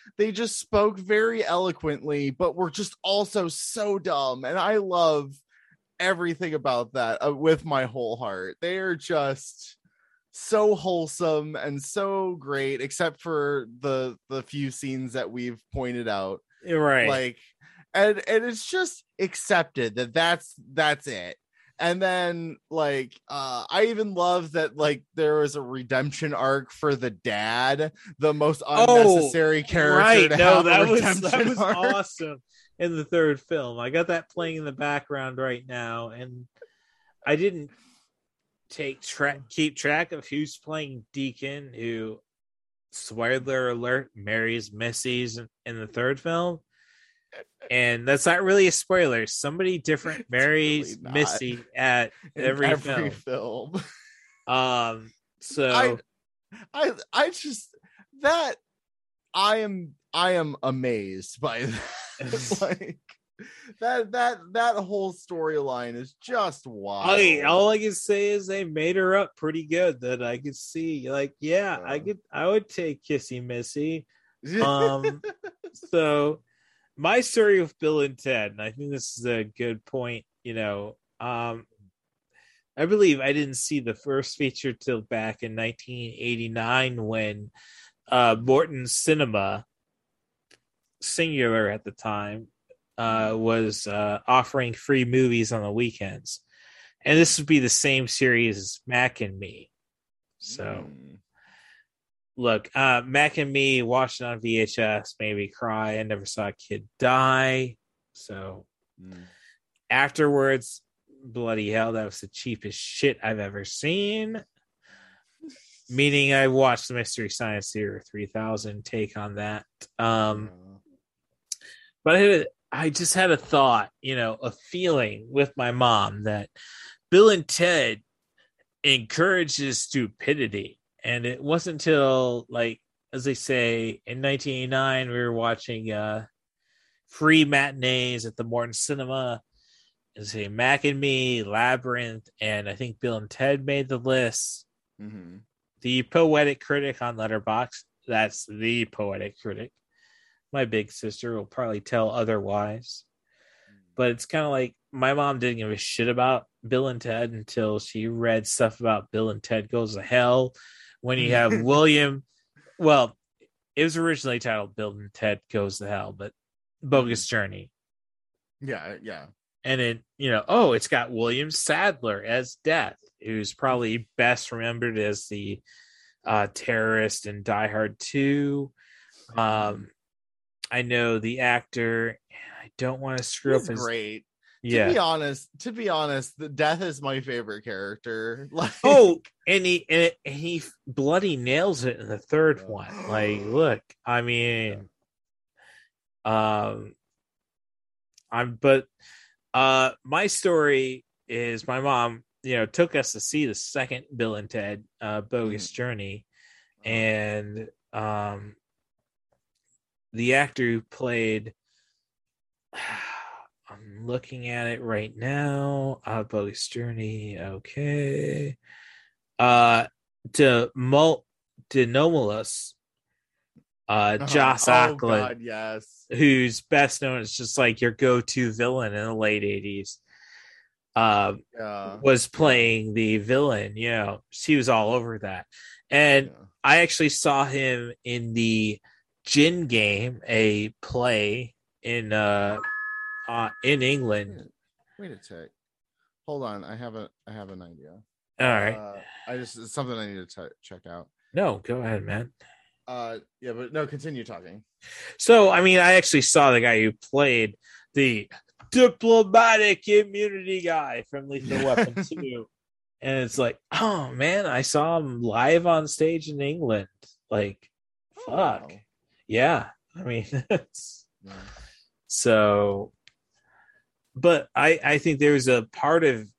spoke very eloquently, but were just also so dumb. And I love everything about that with my whole heart. They are just so wholesome and so great, except for the few scenes that we've pointed out, right? And it's just accepted that's it. And then I even love that there was a redemption arc for the dad, the most unnecessary character. Right. That was awesome. In the third film, I got that playing in the background right now, and I didn't keep track of who's playing Deacon, who, spoiler alert, marries Missy's in the third film, and that's not really a spoiler. Somebody different marries really Missy at every film. So I just that I am amazed by that. That whole storyline is just wild. All I can say is they made her up pretty good. That I could see, I would take Kissy Missy. So my story with Bill and Ted, and I think this is a good point. I believe I didn't see the first feature till back in 1989 when Morton Cinema, Singular at the time, was offering free movies on the weekends, and this would be the same series as Mac and Me. So look, Mac and Me, watched it on VHS, made me cry. I never saw a kid die. So afterwards, bloody hell, that was the cheapest shit I've ever seen. Meaning I watched the Mystery Science Theater 3000 take on that. But I just had a thought, a feeling with my mom that Bill and Ted encourages stupidity. And it wasn't until, as they say, in 1989, we were watching free matinees at the Morton Cinema. And say Mac and Me, Labyrinth, and I think Bill and Ted made the list. Mm-hmm. The poetic critic on Letterboxd, that's the poetic critic. My big sister will probably tell otherwise, but it's kind of like my mom didn't give a shit about Bill and Ted until she read stuff about Bill and Ted Goes to Hell. When you have it was originally titled Bill and Ted Goes to Hell, but Bogus Journey. Yeah, yeah. And it, it's got William Sadler as Death, who's probably best remembered as the terrorist in Die Hard 2. I know the actor. I don't want to screw up his great. Yeah. To be honest, the Death is my favorite character. And he bloody nails it in the third one. My story is my mom, took us to see the second Bill and Ted Bogus Journey, and the actor who played, I'm looking at it right now, Bogus Journey, okay, Denomalus, Joss Ackland, God, yes, who's best known as just like your go-to villain in the late 80s, was playing the villain. You know, she was all over that. And I actually saw him in the Gin Game, a play in England. Wait a tick. Hold on, I have an idea. All right, it's something I need to check out. No, go ahead, man. Continue talking. So, I mean, I actually saw the guy who played the diplomatic immunity guy from Lethal Weapon 2, and it's like, oh man, I saw him live on stage in England. Like, fuck, wow. Yeah. I mean, so. But I think there's a part of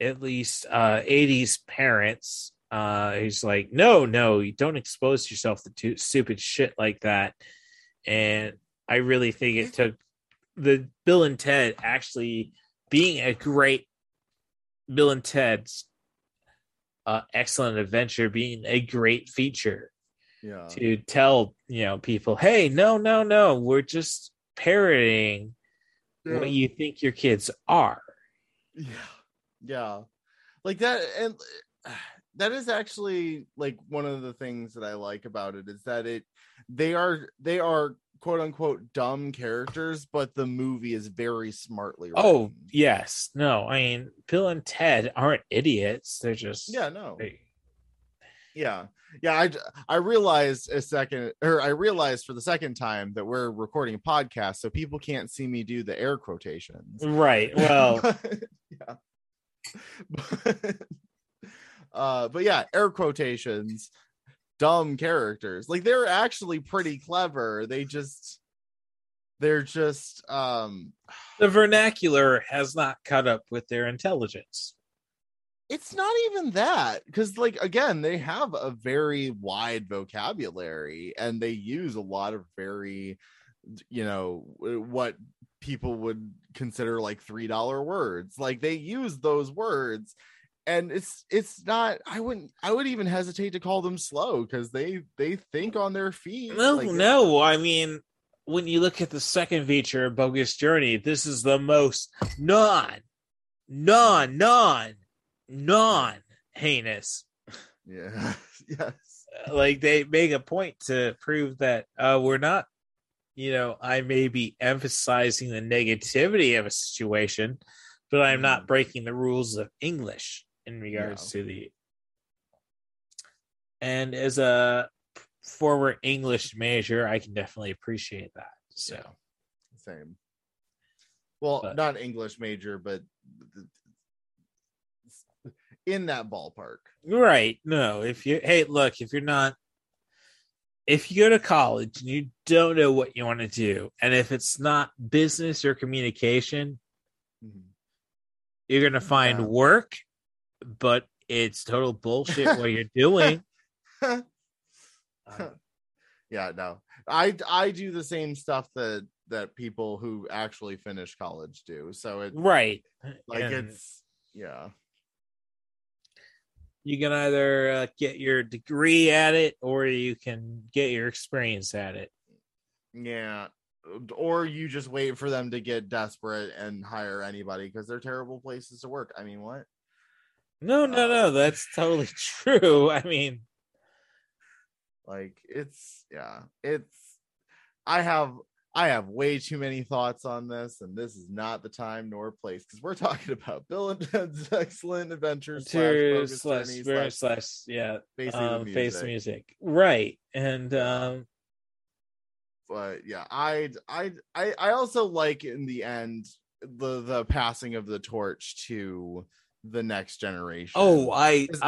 at least 80s parents who's like, no, you don't expose yourself to stupid shit like that. And I really think it took the Bill and Ted actually being a great Bill and Ted's Excellent Adventure being a great feature to tell, you know, people, hey, no, we're just parodying what you think your kids are. Yeah like that. And that is actually like one of the things that I like about it is that they are quote unquote dumb characters, but the movie is very smartly written. Oh yes, no, I mean Bill and Ted aren't idiots, they're just I realized for the second time that we're recording a podcast, so people can't see me do the air quotations. Right. Well, but air quotations, dumb characters. Like they're actually pretty clever. They're just the vernacular has not caught up with their intelligence. It's not even that, because like again, they have a very wide vocabulary and they use a lot of very, you know, what people would consider like $3 words. Like they use those words, and it's not. I would even hesitate to call them slow because they think on their feet. No. I mean, when you look at the second feature, Bogus Journey, this is the most non-heinous. Yes. Like they make a point to prove that we're not, you know, I may be emphasizing the negativity of a situation, but I'm not breaking the rules of English in regards to the. And as a former English major, I can definitely appreciate that. So, same. Well, but, not English major, but. In that ballpark, right? No, if you go to college and you don't know what you want to do, and if it's not business or communication, you're gonna find work, but it's total bullshit what you're doing. I do the same stuff that people who actually finish college do. So it's right, like and, it's yeah. You can either get your degree at it, or you can get your experience at it. Yeah. Or you just wait for them to get desperate and hire anybody because they're terrible places to work. I mean, what? No. That's totally true. I mean, like I have way too many thoughts on this, and this is not the time nor place because we're talking about Bill and Ted's Excellent Adventure /Bogus Journey / Face the Music, right? And but yeah, I also like in the end the passing of the torch to the next generation. Oh, that's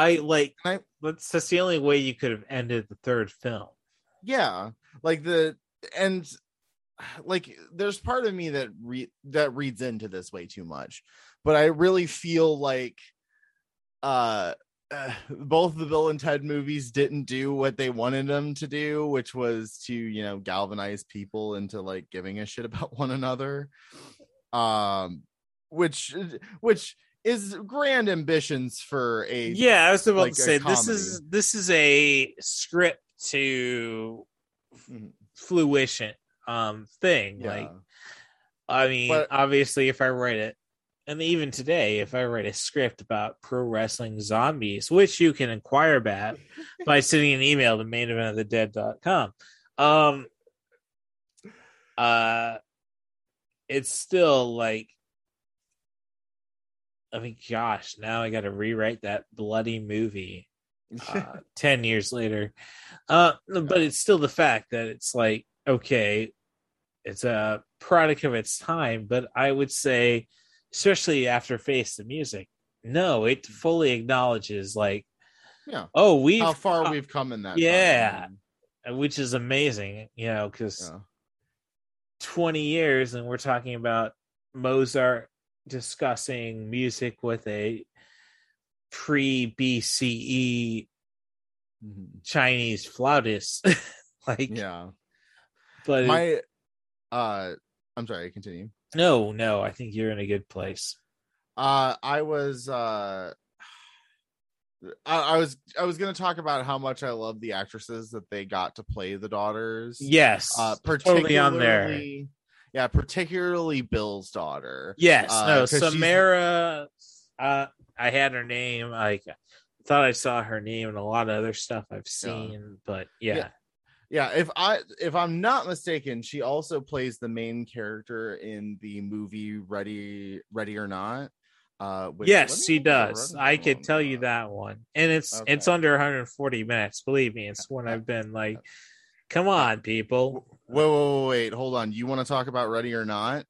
the only way you could have ended the third film. Yeah, Like there's part of me that reads into this way too much, but I really feel like both the Bill and Ted movies didn't do what they wanted them to do, which was to, you know, galvanize people into like giving a shit about one another, which is grand ambitions for a I was about to say comedy. This is a script to fluent thing. Yeah. Like, I mean, but obviously, if I write it, and even today, if I write a script about pro wrestling zombies, which you can inquire about by sending an email to maineventofthedead.com, it's still like, I mean, gosh, now I got to rewrite that bloody movie 10 years later. But it's still the fact that it's like, okay, it's a product of its time, but I would say, especially after Face the Music, no, it fully acknowledges, like, oh, how far we've come in that. Yeah, time. Which is amazing, you know, because 20 years and we're talking about Mozart discussing music with a pre-BCE Chinese flautist. Like, yeah. But my, I'm sorry, continue. No, I think you're in a good place. I was going to talk about how much I love the actresses that they got to play the daughters. Yes, particularly totally on there. Yeah, particularly Bill's daughter. Yes, Samara. I had her name. I thought I saw her name in a lot of other stuff I've seen, but yeah. Yeah, if I'm not mistaken, she also plays the main character in the movie Ready or Not. Yes, she does. I could tell you that one, and it's under 140 minutes. Believe me, it's when I've been like, "Come on, people!" Whoa, wait, hold on. You want to talk about Ready or Not?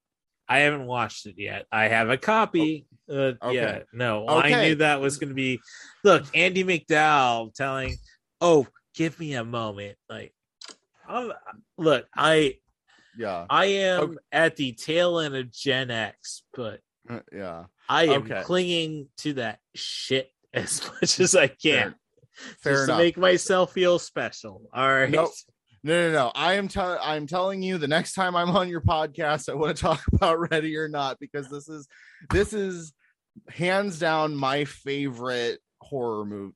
I haven't watched it yet. I have a copy. Okay. Yeah, no, okay. I knew that was going to be. Look, Andy McDowell telling, "Oh, give me a moment," like. I am at the tail end of Gen X, but I am clinging to that shit as much as I can. Fair just enough. To make myself feel special. All right. Nope. No. I'm telling you, the next time I'm on your podcast, I want to talk about Ready or Not, because this is hands down my favorite horror movie.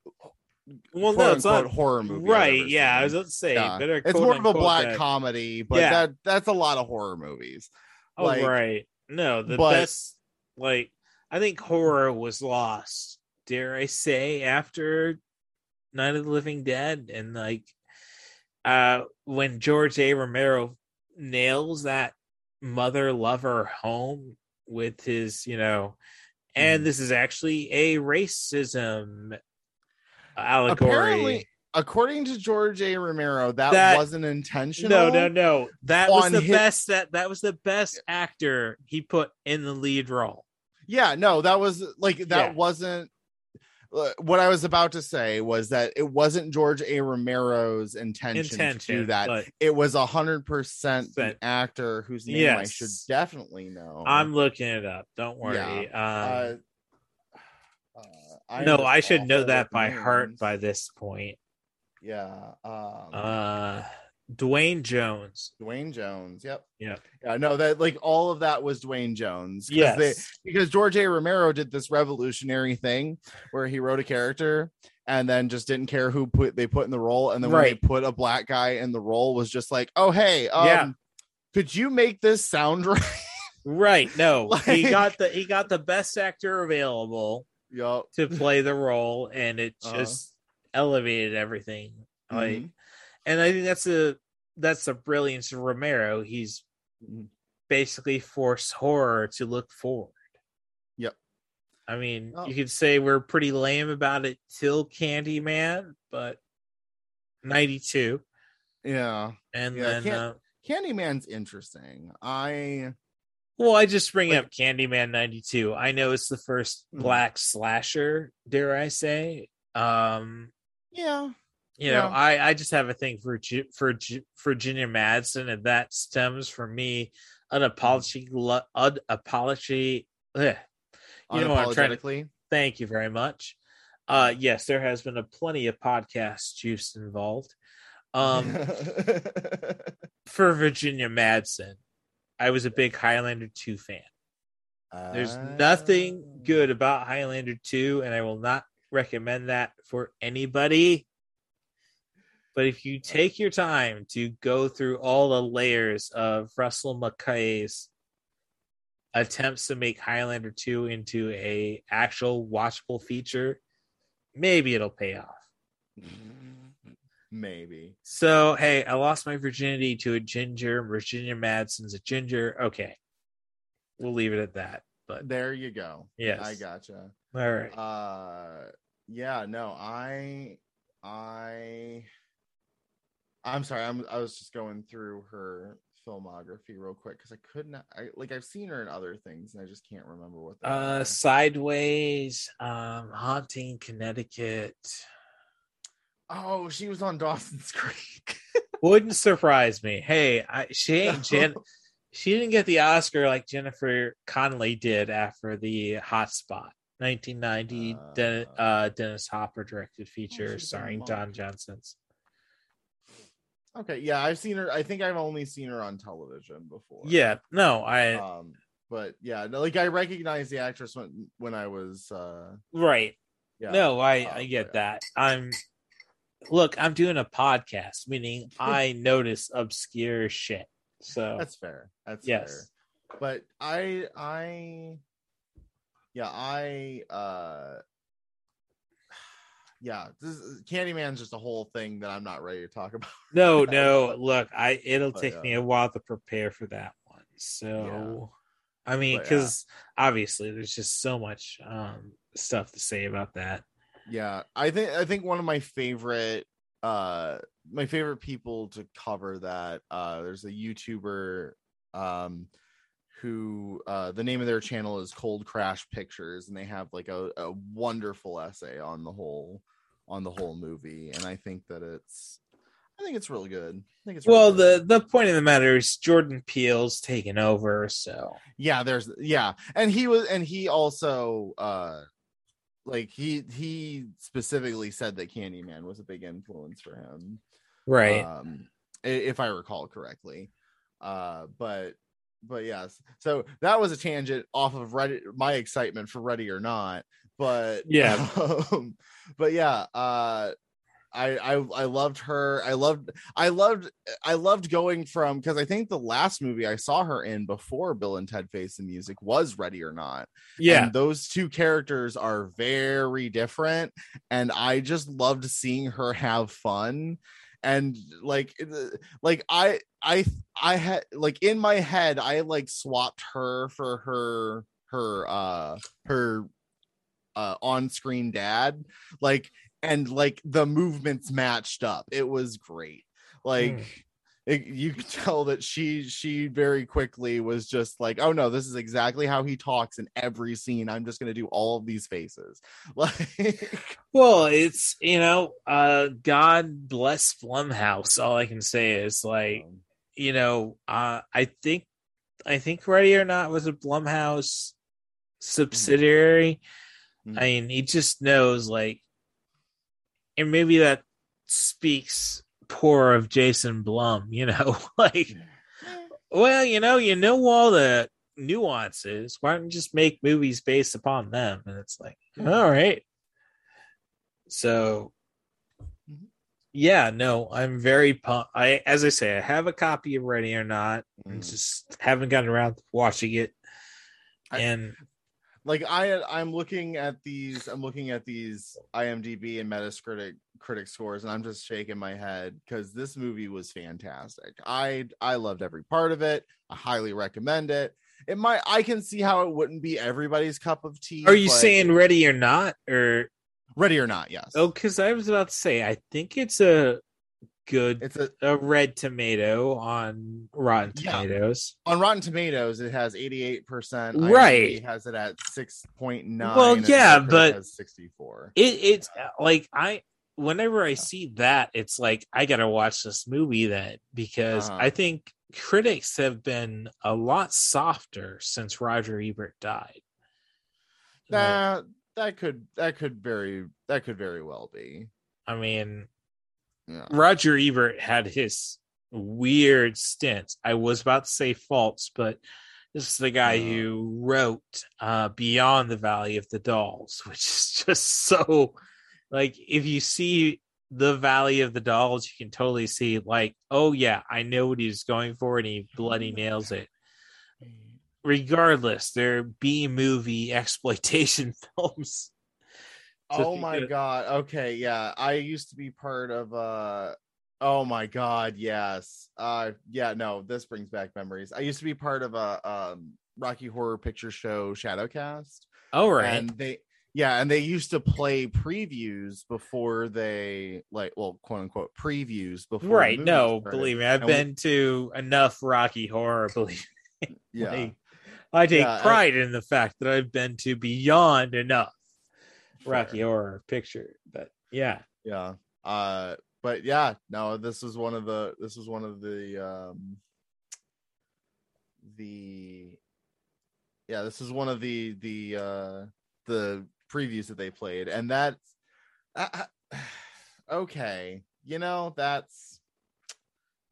Well, no, it's not horror movie, right? Yeah, I was about to say, better. It's more of a black comedy, but that's a lot of horror movies. Oh, like, right? No, best. Like, I think horror was lost. Dare I say, after Night of the Living Dead, and like, when George A. Romero nails that mother lover home with his, and this is actually a racism allegory. Apparently, according to George A. Romero, that wasn't intentional. No. That was the best. That was the best actor he put in the lead role. Yeah, no, that was like wasn't. What I was about to say was that it wasn't George A. Romero's intention to do that. It was 100% the actor whose name I should definitely know. I'm looking it up. Don't worry. Yeah. I should know that by heart by this point. Yeah. Dwayne Jones. Dwayne Jones. Yep. Yeah. Yeah. No, that like all of that was Dwayne Jones. Yes. Because George A. Romero did this revolutionary thing where he wrote a character and then just didn't care who they put in the role, and then when they put a black guy in the role, was just like, oh hey, could you make this sound right? Right. No, like, he got the best actor available. Yep. To play the role, and it just elevated everything. Like, and I think that's the brilliance of Romero. He's basically forced horror to look forward. Yep. I mean, you could say we're pretty lame about it till Candyman, but 92. Yeah, and then Candyman's interesting. Well, I just bring up Candyman 92. I know it's the first black slasher, dare I say. I just have a thing for Virginia Madsen, and that stems from me unapologetically. Thank you very much. Yes, there has been plenty of podcast juice involved. For Virginia Madsen. I was a big Highlander 2 fan. There's nothing good about Highlander 2, and I will not recommend that for anybody. But if you take your time to go through all the layers of Russell McKay's attempts to make Highlander 2 into a actual watchable feature, maybe it'll pay off. Maybe. So, hey, I lost my virginity to a ginger. Virginia Madsen's a ginger. Okay. We'll leave it at that. But there you go. Yes. I gotcha. All right. Yeah, no, I'm sorry. I was just going through her filmography real quick because I could not. I've seen her in other things and I just can't remember what. Sideways, Haunting Connecticut. Oh, she was on Dawson's Creek. Wouldn't surprise me. Hey, she didn't get the Oscar like Jennifer Connelly did after the Hot Spot 1990 Dennis Hopper directed feature starring Don Johnson. Okay, yeah, I've seen her. I think I've only seen her on television before. Yeah, no, I. But yeah, I recognize the actress when I was. Right. Yeah. No, I get that. I'm doing a podcast, meaning I notice obscure shit. So that's fair. Fair. But Candyman's just a whole thing that I'm not ready to talk about. No. Look, it'll take me a while to prepare for that one. So, yeah. I mean, because obviously there's just so much stuff to say about that. Yeah, I think one of my favorite people to cover that there's a YouTuber who the name of their channel is Cold Crash Pictures, and they have like a wonderful essay on the whole movie, and I think it's really good. Well, the point of the matter is Jordan Peele's taken over, so yeah, and he also he specifically said that Candyman was a big influence for him, right? If I recall correctly, but yes. So that was a tangent off of Reddit, my excitement for Ready or Not, but yeah, I loved her. I loved going from, because I think the last movie I saw her in before Bill and Ted Face the Music was Ready or Not. Yeah. And those two characters are very different, and I just loved seeing her have fun. And I had in my head I swapped her for her on-screen dad. And the movements matched up. It was great. You could tell that she very quickly was just like, oh no, this is exactly how he talks in every scene. I'm just going to do all of these faces. Well, it's, God bless Blumhouse. All I can say is I think Ready or Not was a Blumhouse subsidiary. Mm-hmm. I mean, he just knows and maybe that speaks poor of Jason Blum, you know all the nuances. Why don't you just make movies based upon them? And it's all right. So, yeah, no, I'm very pumped. As I say, I have a copy of Ready or Not, and just haven't gotten around to watching it. And. I'm looking at these IMDb and Metacritic scores, and I'm just shaking my head because this movie was fantastic. I loved every part of it. I highly recommend it. I can see how it wouldn't be everybody's cup of tea. Are you saying Ready or Not, or Ready or Not? Yes. Oh, because I was about to say I think it's a good. It's a Red Tomato on Rotten Tomatoes. Yeah. On Rotten Tomatoes, it has 88%. Right, IMDb has it at 6.9. Well, yeah, but it has 64. It's whenever I see that, it's I gotta watch this movie then, because I think critics have been a lot softer since Roger Ebert died. That could very well be. I mean. Yeah. Roger Ebert had his weird stints. I was about to say faults, but this is the guy who wrote Beyond the Valley of the Dolls, which is just so if you see the Valley of the Dolls, you can totally see, like, oh yeah, I know what he's going for, and he bloody nails it. Regardless, they're B-movie exploitation films. So God. Okay, yeah. I used to be part of oh my God, yes. Yeah, no, this brings back memories. I used to be part of a Rocky Horror Picture Show Shadowcast. Oh, right. And they used to play previews before they, like, well, quote unquote previews before. Right. No, started. Believe me, I've been to enough Rocky Horror, believe me. Yeah. Like, I take pride in the fact that I've been to beyond enough Rocky Horror Picture, but yeah. But yeah, no, this is one of the previews that they played, and that's okay. You know, that's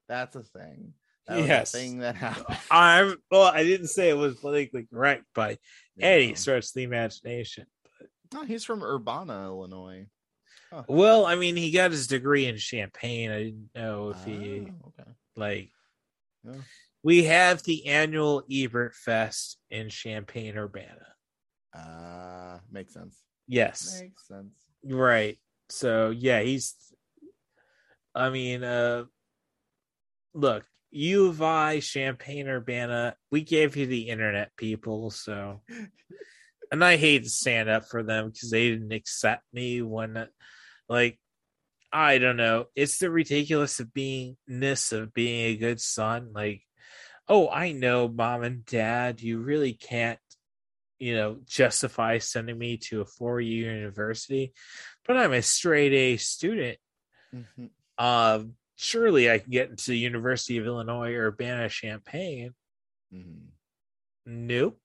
a thing. That was a thing that happened. I didn't say it was politically correct by any stretch of the imagination. No, he's from Urbana, Illinois. Huh. Well, I mean, he got his degree in Champaign. I didn't know if he We have the annual Ebert Fest in Champaign, Urbana. Makes sense. Yes, makes sense. Right. So yeah, look, U of I, Champaign, Urbana. We gave you the internet, people. So. And I hate to stand up for them because they didn't accept me when, like, I don't know. It's the ridiculous of being a good son. Like, oh, I know, mom and dad, you really can't, justify sending me to a 4-year university, but I'm a straight A student. Mm-hmm. Surely I can get into the University of Illinois Urbana-Champaign. Mm-hmm. Nope.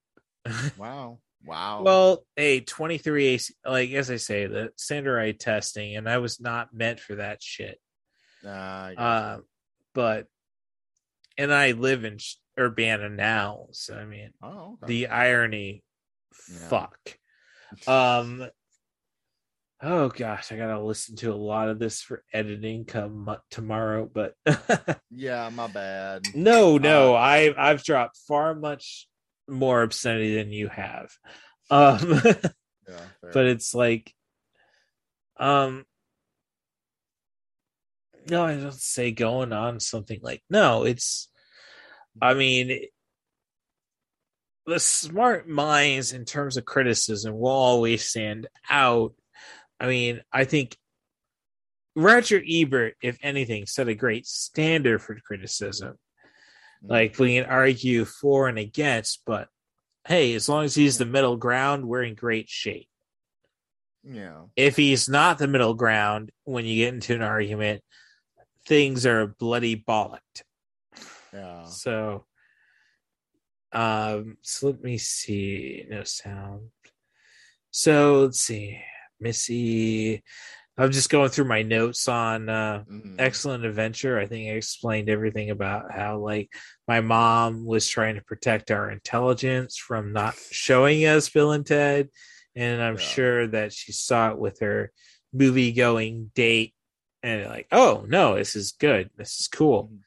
Wow. Well, hey, 23, like, as I say, the Sanderite testing, and I was not meant for that shit. And I live in Urbana now, so I mean, the irony, fuck. Oh gosh, I gotta listen to a lot of this for editing come tomorrow, but yeah, my bad. No, I've dropped far much more obscenity than you have, but it's like, no, I don't say going on something like, no, it's, I mean, the smart minds in terms of criticism will always stand out. I mean, I think Roger Ebert, if anything, set a great standard for criticism. Like, we can argue for and against, but hey, as long as he's the middle ground, we're in great shape. Yeah. If he's not the middle ground, when you get into an argument, things are bloody bollocked. Yeah. So, so let me see. No sound. So let's see, Missy. I'm just going through my notes on Excellent Adventure. I think I explained everything about how, like, my mom was trying to protect our intelligence from not showing us Bill and Ted. And I'm sure that she saw it with her movie-going date. And, like, oh, no, this is good. This is cool. Mm-hmm.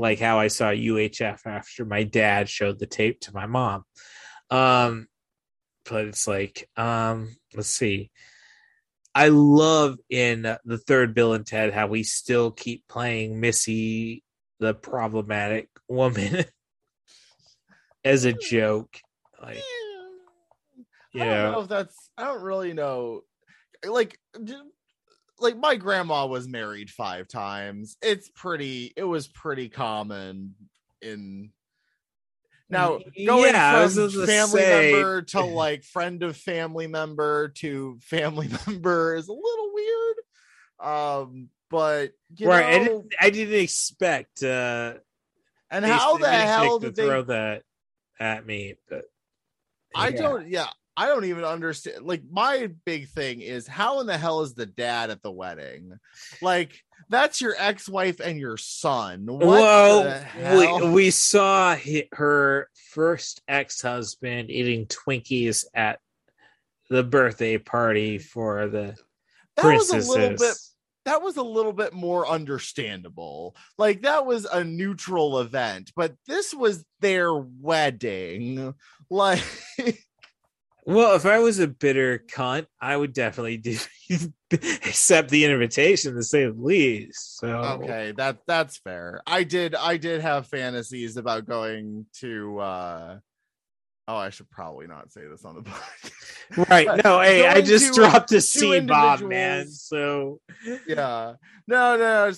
Like how I saw UHF after my dad showed the tape to my mom. But it's like, let's see. I love in the third Bill and Ted how we still keep playing Missy, the problematic woman, as a joke. Like, I don't know if that's. I don't really know. Like my grandma was married 5 times. It was pretty common in. Now, going from family member to, like, friend of family member to family member is a little weird. But, you know... I didn't expect... and how the hell did they... throw that at me, but... Yeah. I don't even understand. Like, my big thing is, how in the hell is the dad at the wedding? Like... That's your ex-wife and your son. We saw her first ex-husband eating Twinkies at the birthday party for the princesses. that was a little bit more understandable. Like, that was a neutral event, but this was their wedding. Like, well, if I was a bitter cunt, I would definitely accept the invitation, to say the least. So okay, that's fair. I did have fantasies about going to oh, I should probably not say this on the podcast. Right. No, hey, I just dropped a seed, Bob, man. So yeah. No.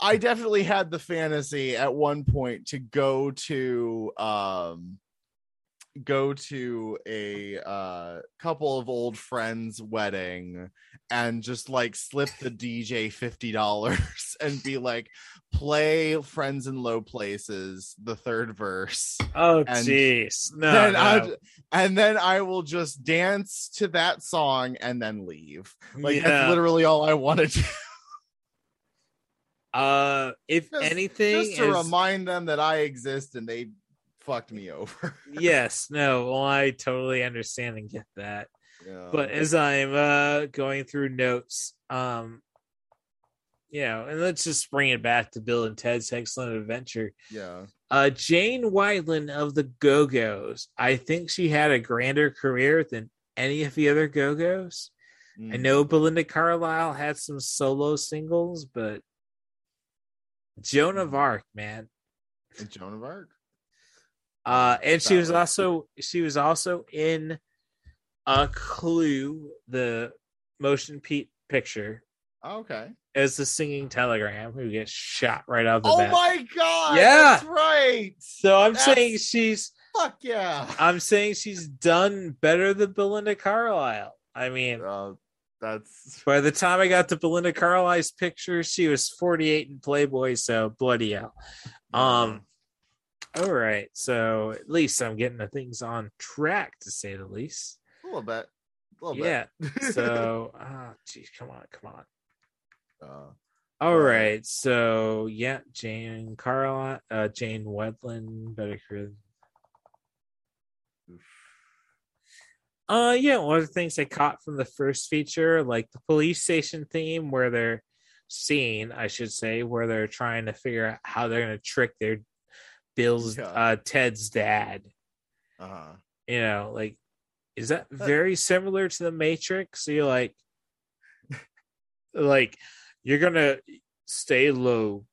I definitely had the fantasy at one point to go to a couple of old friends' wedding and just like slip the DJ $50 and be like, play Friends in Low Places, the third verse. Oh jeez. No. And then I will just dance to that song and then leave. Like, that's literally all I want to do. Just to remind them that I exist and they fucked me over. Yes, no, well, I totally understand and get that. Yeah. But as I'm going through notes, and let's just bring it back to Bill and Ted's Excellent Adventure. Yeah. Jane Wiedlin of the Go-Go's. I think she had a grander career than any of the other Go-Go's. Mm. I know Belinda Carlisle had some solo singles, but Joan of Arc, man. Joan of Arc? And she was also in Clue, the motion picture. Okay. As the singing telegram who gets shot right out of the bat. Oh my god! Yeah, that's right. So I'm saying she's fuck yeah. I'm saying she's done better than Belinda Carlisle. I mean, that's by the time I got to Belinda Carlisle's picture, she was 48 in Playboy. So bloody hell. All right, so at least I'm getting the things on track, to say the least. A little bit. Yeah. So, geez, come on. All right, so yeah, Jane Wiedlin, better career. One of the things I caught from the first feature, like the police station theme, where they're trying to figure out how they're going to trick their Bill's Ted's dad. Like, is that very similar to the Matrix? So you're like you're gonna stay low,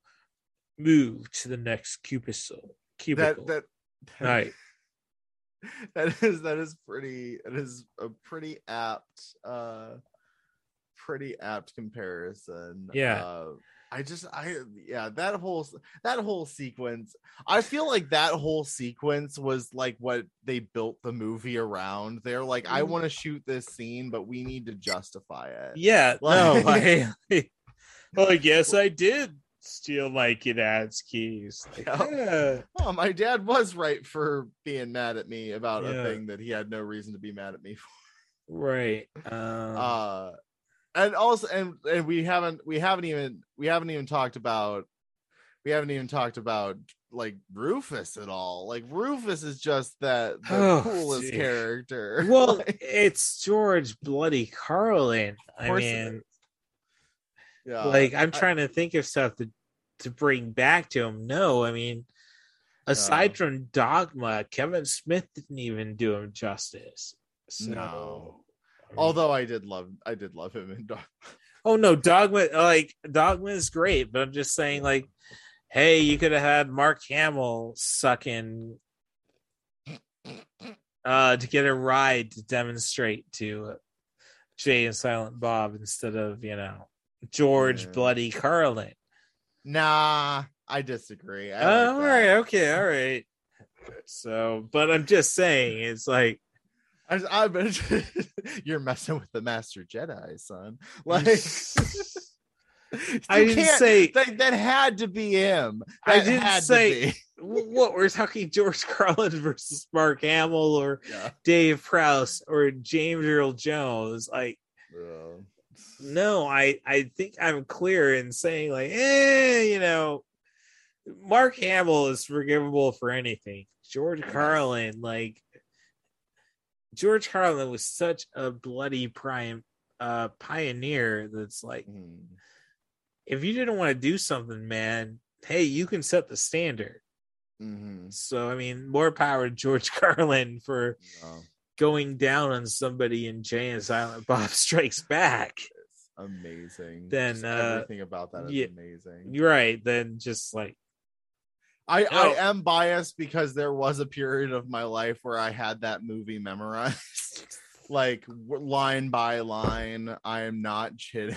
move to the next cubicle. That right. That is a pretty apt comparison. Yeah. That whole sequence, I feel like that whole sequence was like what they built the movie around. They're like, I want to shoot this scene, but we need to justify it. Yeah. I guess I did steal my dad's keys. Like, yeah. Oh, my dad was right for being mad at me about a thing that he had no reason to be mad at me for. Right. And also, and we haven't even talked about like Rufus at all. Like, Rufus is just the coolest character. Well, like, it's George bloody Carlin. I mean, yeah. Like, I'm trying to think of stuff to bring back to him. No, I mean, aside from Dogma, Kevin Smith didn't even do him justice. So. No. Although I did love him in Dogma. Oh no, Dogma is great, but I'm just saying, like, hey, you could have had Mark Hamill sucking to get a ride to demonstrate to Jay and Silent Bob instead of George bloody Carlin. Nah, I disagree. All right. So, but I'm just saying, it's like. You're messing with the Master Jedi, son. Like, I didn't say that had to be him. What we're talking, George Carlin versus Mark Hamill or Dave Prowse or James Earl Jones. Like, no, I think I'm clear in saying, like, Mark Hamill is forgivable for anything. George Carlin, like. George Carlin was such a bloody prime pioneer that's like, if you didn't want to do something, man, hey, you can set the standard. So, I mean, more power to George Carlin for going down on somebody in Jay and Silent Bob Strikes Back. It's amazing. Then everything about that is amazing. You're right. Then just like, I am biased because there was a period of my life where I had that movie memorized, like line by line. I am not kidding.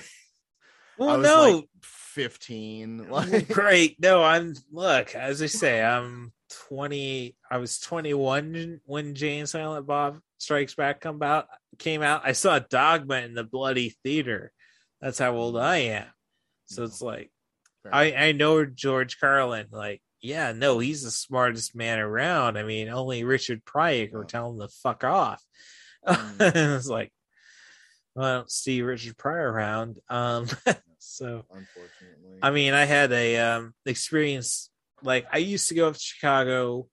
Well, I was like 15. Like... Great. No, look, as I say, I'm 20. I was 21 when Jay and Silent Bob Strikes Back came out. I saw Dogma in the bloody theater. That's how old I am. So it's like, I know George Carlin. Like, yeah, no, he's the smartest man around. I mean, only Richard Pryor could tell him to fuck off. It's like, well, I don't see Richard Pryor around. So, unfortunately, I mean, I had a experience. Like, I used to go up to Chicago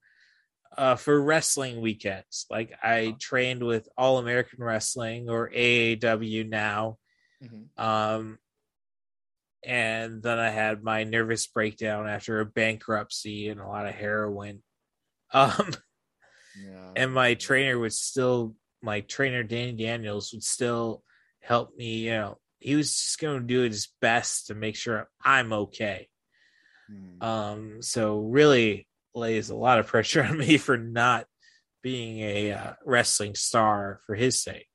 for wrestling weekends. Like, I trained with All American Wrestling, or AAW now. And then I had my nervous breakdown after a bankruptcy and a lot of heroin. And my trainer would still, my trainer Danny Daniels would still help me, you know. He was just going to do his best to make sure I'm okay. So really lays a lot of pressure on me for not being a wrestling star for his sake.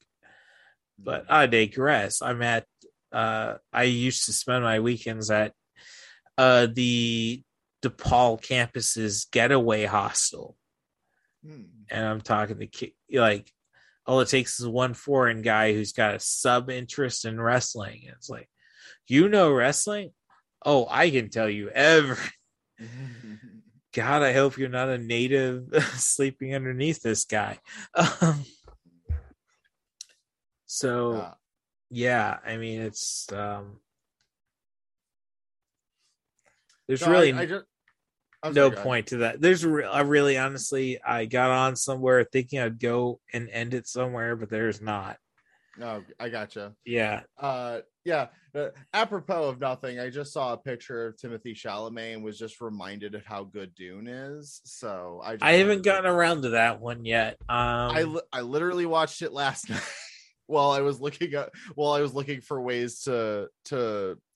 But I digress. I'm at, I used to spend my weekends at the DePaul campus's getaway hostel. And I'm talking to like, all it takes is one foreign guy who's got a sub interest in wrestling. And it's like, you know, wrestling. Oh, I can tell you every God, I hope you're not a native sleeping underneath this guy. So yeah, I mean, it's, there's point to that. There's I really, honestly, I got on somewhere thinking I'd go and end it somewhere, but there's not. No, I gotcha. Yeah. Yeah. Apropos of nothing, I just saw a picture of Timothée Chalamet and was just reminded of how good Dune is. So I haven't gotten around to that one yet. I literally watched it last night while I was looking for ways to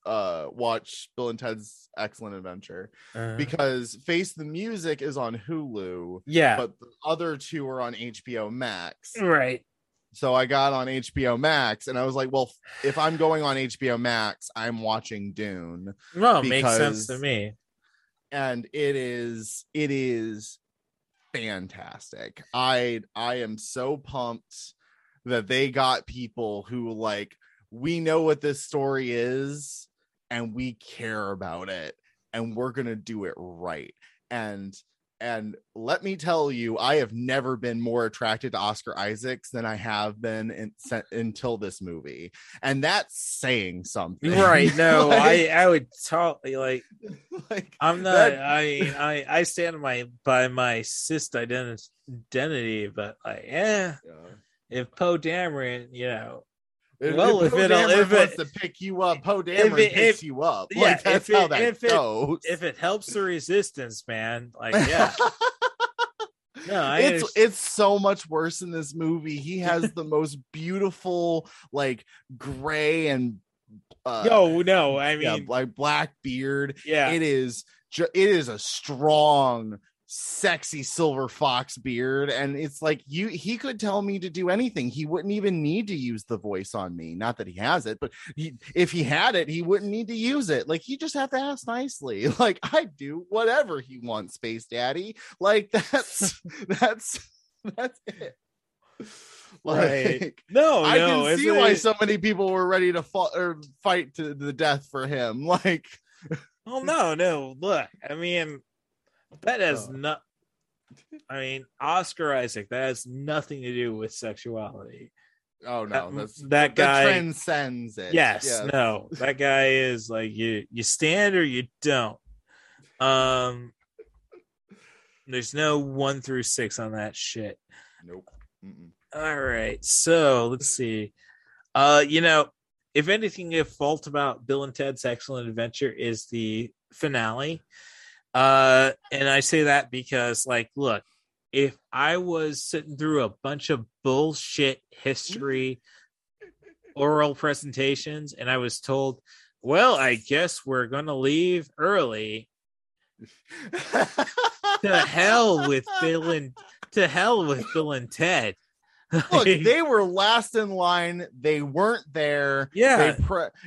watch Bill and Ted's Excellent Adventure, because Face the Music is on Hulu, but the other two are on HBO Max, right? So I got on HBO Max and I was like, well, if I'm going on HBO Max, I'm watching Dune. Well, makes sense to me. And it is fantastic. I am so pumped that they got people who, like, we know what this story is and we care about it and we're going to do it right. And let me tell you, I have never been more attracted to Oscar Isaac than I have been until this movie. And that's saying something. Right. No, like, I would totally like I'm not, that... I stand by my cis identity, but like, if Poe Dameron, you know, if Poe Dameron wants to pick you up, Poe Dameron picks you up. Like, yeah, that's how that goes. If it helps the resistance, man, like, yeah. No, it's so much worse in this movie. He has the most beautiful, like, gray and like black beard. Yeah, it is a strong, sexy silver fox beard, and it's like he could tell me to do anything. He wouldn't even need to use the voice on me, not that he has it, but if he had it, he wouldn't need to use it. Like, you just have to ask nicely, like, I do whatever he wants, Space Daddy. Like, that's it. Like, right. No, I can see why so many people were ready to fight to the death for him. Like, well, no, look, I mean, that has not. I mean, Oscar Isaac. That has nothing to do with sexuality. Oh no, that guy transcends it. Yes. No, that guy is like, you stand or you don't. There's no 1 through 6 on that shit. Nope. Mm-mm. All right, so let's see. You know, if anything, a fault about Bill and Ted's Excellent Adventure is the finale. And I say that because, like, look, if I was sitting through a bunch of bullshit history oral presentations and I was told, well, I guess we're going to leave early. To hell with Bill and Ted. Look, they were last in line. They weren't there. Yeah.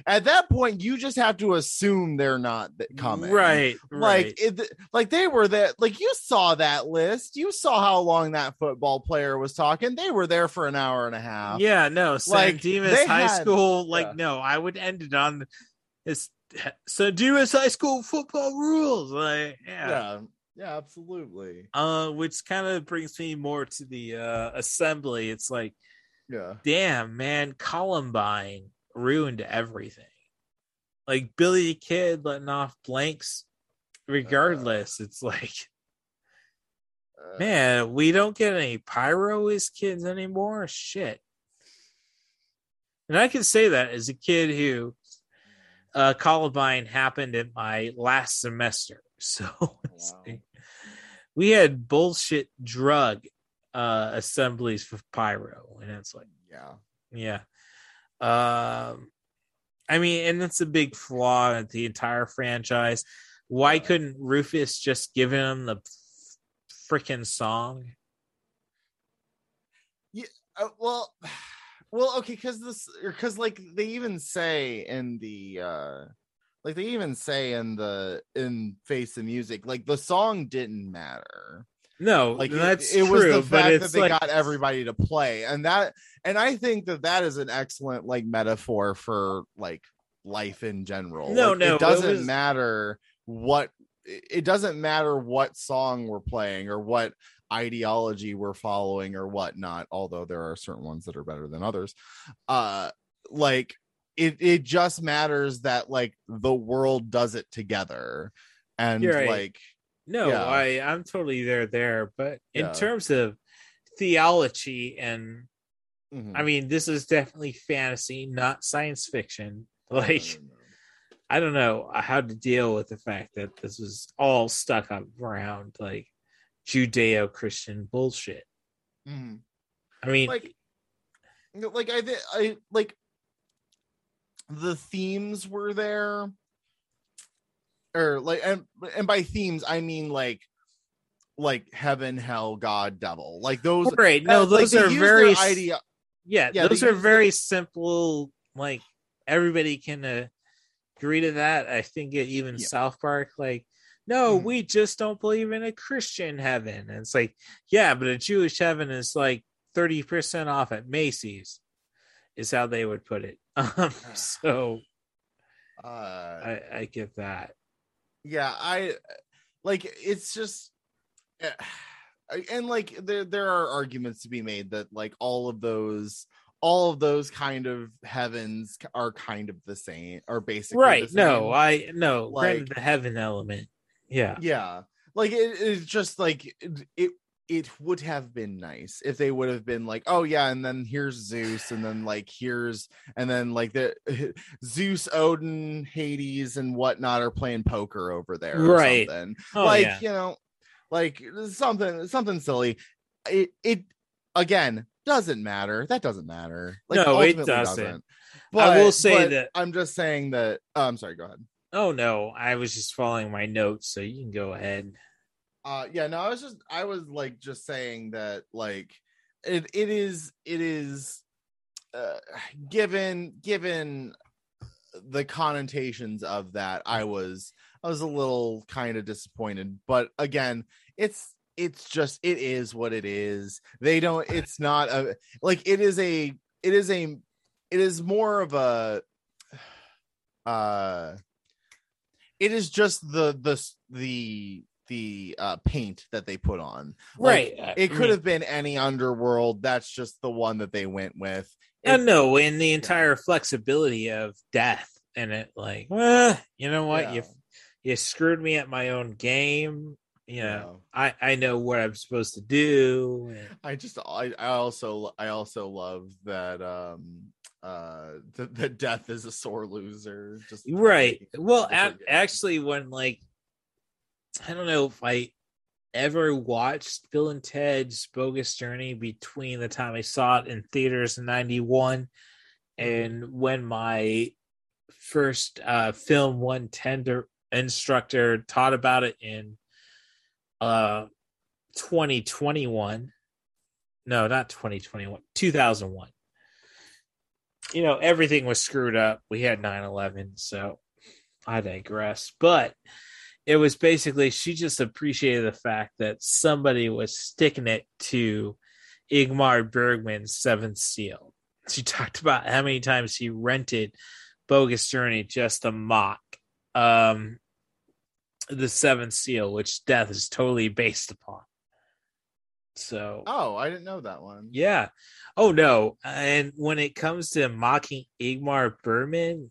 At that point, you just have to assume they're not coming. Right. Like, right. Like they were there. Like, you saw that list. You saw how long that football player was talking. They were there for an hour and a half. Yeah. No. San Dimas High School. Like, yeah. No, I would end it on this. San Dimas High School football rules. Like, yeah. Yeah. Yeah, absolutely. Which kind of brings me more to the assembly. It's like, yeah, damn, man, Columbine ruined everything. Like Billy the Kid letting off blanks regardless. It's like, man, we don't get any pyro as kids anymore. Shit. And I can say that as a kid who Columbine happened at my last semester. So wow. We had bullshit drug assemblies for pyro, and it's like, yeah. I mean, and that's a big flaw in the entire franchise. Why couldn't Rufus just give him the freaking song? Yeah, well, okay, because like they even say in the. Like they even say in Face the Music, like the song didn't matter. No, like that's it was the fact that they got everybody to play, and I think that is an excellent like metaphor for like life in general. No, it doesn't matter what song we're playing or what ideology we're following or whatnot. Although there are certain ones that are better than others, like. It just matters that like the world does it together, and right. Like no, yeah. I'm totally there, but in terms of theology and I mean this is definitely fantasy, not science fiction. Like I don't know how to deal with the fact that this was all stuck up around like Judeo-Christian bullshit. Mm-hmm. I mean, like I like. The themes were there, or like, and by themes I mean like heaven, hell, God, devil, like those. Right? No, those like are very those are very simple. Like everybody can agree to that. I think even South Park, like, no, we just don't believe in a Christian heaven. And it's like, yeah, but a Jewish heaven is like 30% off at Macy's. Is how they would put it. I get that. Yeah, I like it's just, and like there are arguments to be made that like all of those kind of heavens are kind of the same, are basically right. The same. No, like the heaven element. Yeah. Like it's just like it. It would have been nice if they would have been like, oh yeah, and then here's Zeus, and then like the Zeus, Odin, Hades, and whatnot are playing poker over there, right? Or something. Oh, like you know, like something silly. It again doesn't matter. That doesn't matter. Like, no, it doesn't. But I will say that I'm just saying that. Oh, I'm sorry. Go ahead. Oh no, I was just following my notes, so you can go ahead. I was just saying that like it is given the connotations of that, I was a little kind of disappointed, but again, it's just it is what it is. It is just the paint that they put on, like, right? It could have been any underworld. That's just the one that they went with. And the entire flexibility of death in it, like, well, you know what, you screwed me at my own game. I know what I'm supposed to do. I also love that the death is a sore loser. Just right. Well, actually, when like, I don't know if I ever watched Bill and Ted's Bogus Journey between the time I saw it in theaters in '91 and when my first film 110 instructor taught about it in 2001. You know, everything was screwed up. We had 9/11, so I digress. But it was basically she just appreciated the fact that somebody was sticking it to Ingmar Bergman's Seventh Seal. She talked about how many times she rented Bogus Journey just to mock the Seventh Seal, which Death is totally based upon. So, oh, I didn't know that one. Yeah. Oh no. And when it comes to mocking Ingmar Bergman,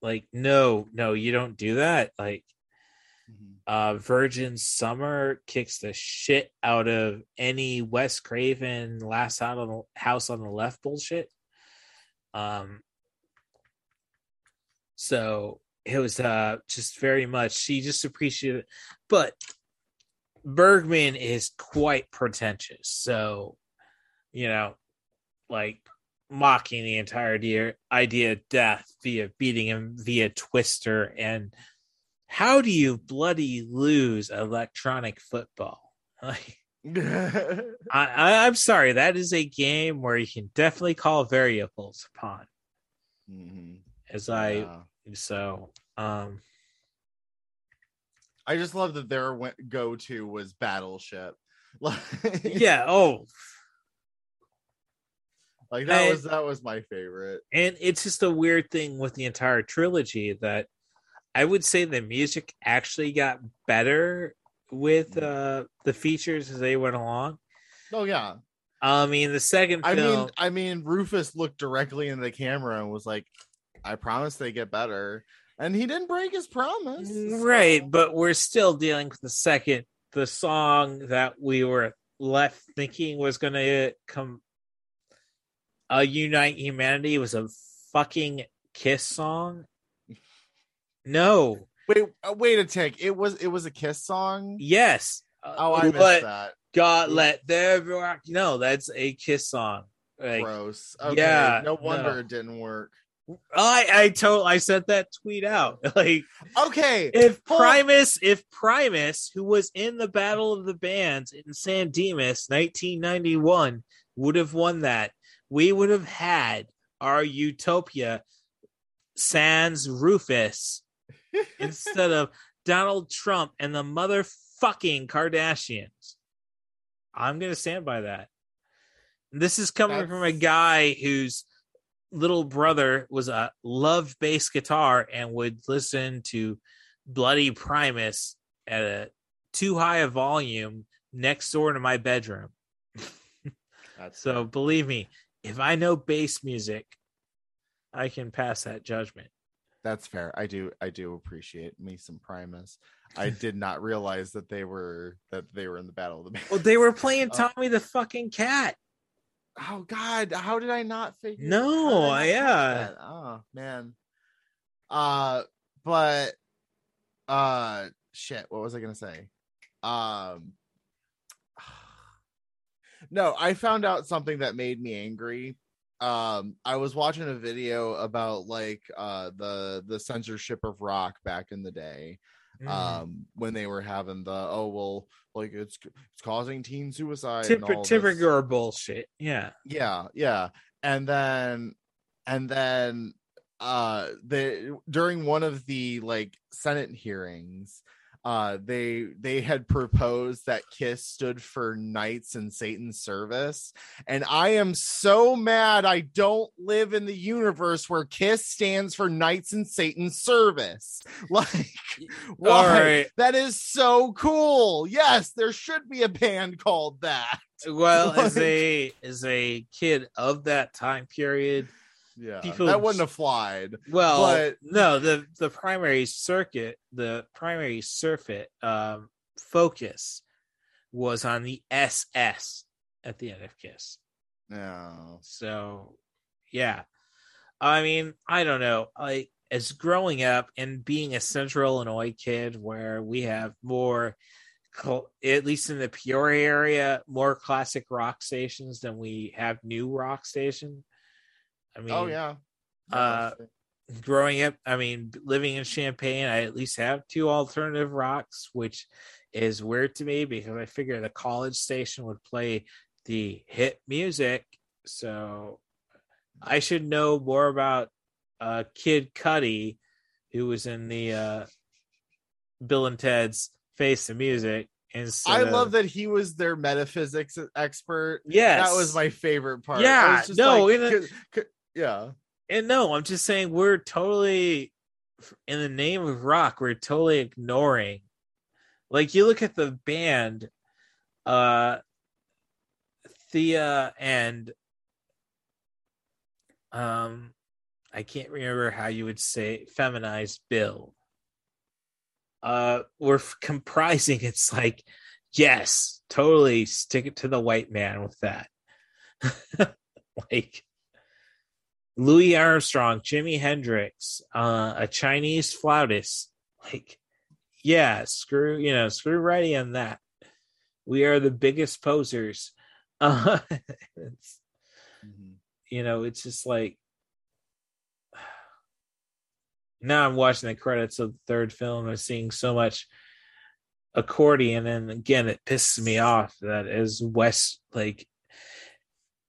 like, no, you don't do that. Like, Virgin Summer kicks the shit out of any Wes Craven Last House on the Left bullshit. So it was just very much, she just appreciated it. But Bergman is quite pretentious, so, you know, like mocking the entire idea of death via beating him via Twister. And how do you bloody lose electronic football? Like, I'm sorry, that is a game where you can definitely call variables upon. I just love that their go-to was Battleship. Yeah. Oh, like that was my favorite. And it's just a weird thing with the entire trilogy that I would say the music actually got better with the features as they went along. Oh yeah. I mean, the second film, I mean, Rufus looked directly into the camera and was like, "I promise they get better." And he didn't break his promise. Right, but we're still dealing with the song that we were left thinking was going to come unite humanity was a fucking Kiss song. No. Wait a tick. It was a Kiss song? Yes. Oh, I missed that. God let them rock. No, that's a Kiss song. Like, gross. Okay. Yeah, no wonder it didn't work. I sent that tweet out. Like, okay, if Primus, who was in the Battle of the Bands in San Dimas 1991, would have won that, we would have had our utopia sans Rufus instead of Donald Trump and the motherfucking Kardashians. I'm gonna stand by that. This is coming from a guy who's little brother was a love bass guitar and would listen to bloody Primus at a too high a volume next door to my bedroom. So believe me, if I know bass music, I can pass that judgment. That's fair. I do appreciate me some Primus. I did not realize that they were in the Battle of the Bands. Well, they were playing Tommy the fucking Cat. Oh God! How did I not figure? No, yeah. Oh man. Shit. What was I gonna say? No, I found out something that made me angry. I was watching a video about like the censorship of rock back in the day. When they were having it's causing teen suicide, Tipper Gore bullshit, yeah, and then during one of the like Senate hearings, they had proposed that KISS stood for Knights in Satan's Service, and I am so mad I don't live in the universe where KISS stands for Knights in Satan's Service. Like, why? Right. That is so cool. Yes, there should be a band called that. Well, like, as a kid of that time period, yeah, that wouldn't have flied. Well, but no, the primary focus was on the SS at the end of KISS. No, so yeah, I mean, I don't know. Like, as growing up and being a Central Illinois kid where we have more, at least in the Peoria area, more classic rock stations than we have new rock station. I mean, oh yeah. Growing up, I mean, living in Champaign, I at least have two alternative rocks, which is weird to me because I figure the college station would play the hit music. So I should know more about Kid Cudi, who was in the Bill and Ted's Face the Music. And so, I love that he was their metaphysics expert. Yes. That was my favorite part. Yeah. Was just no. Like, yeah. And no, I'm just saying we're totally, in the name of rock, we're totally ignoring. Like, you look at the band, Thea and, I can't remember how you would say feminized Bill. We're comprising. It's like, yes, totally stick it to the white man with that. Like, Louis Armstrong, Jimi Hendrix, a Chinese flautist. Like, yeah, screw righty on that. We are the biggest posers. It's just like, now I'm watching the credits of the third film and seeing so much accordion. And again, it pisses me off that as West, like,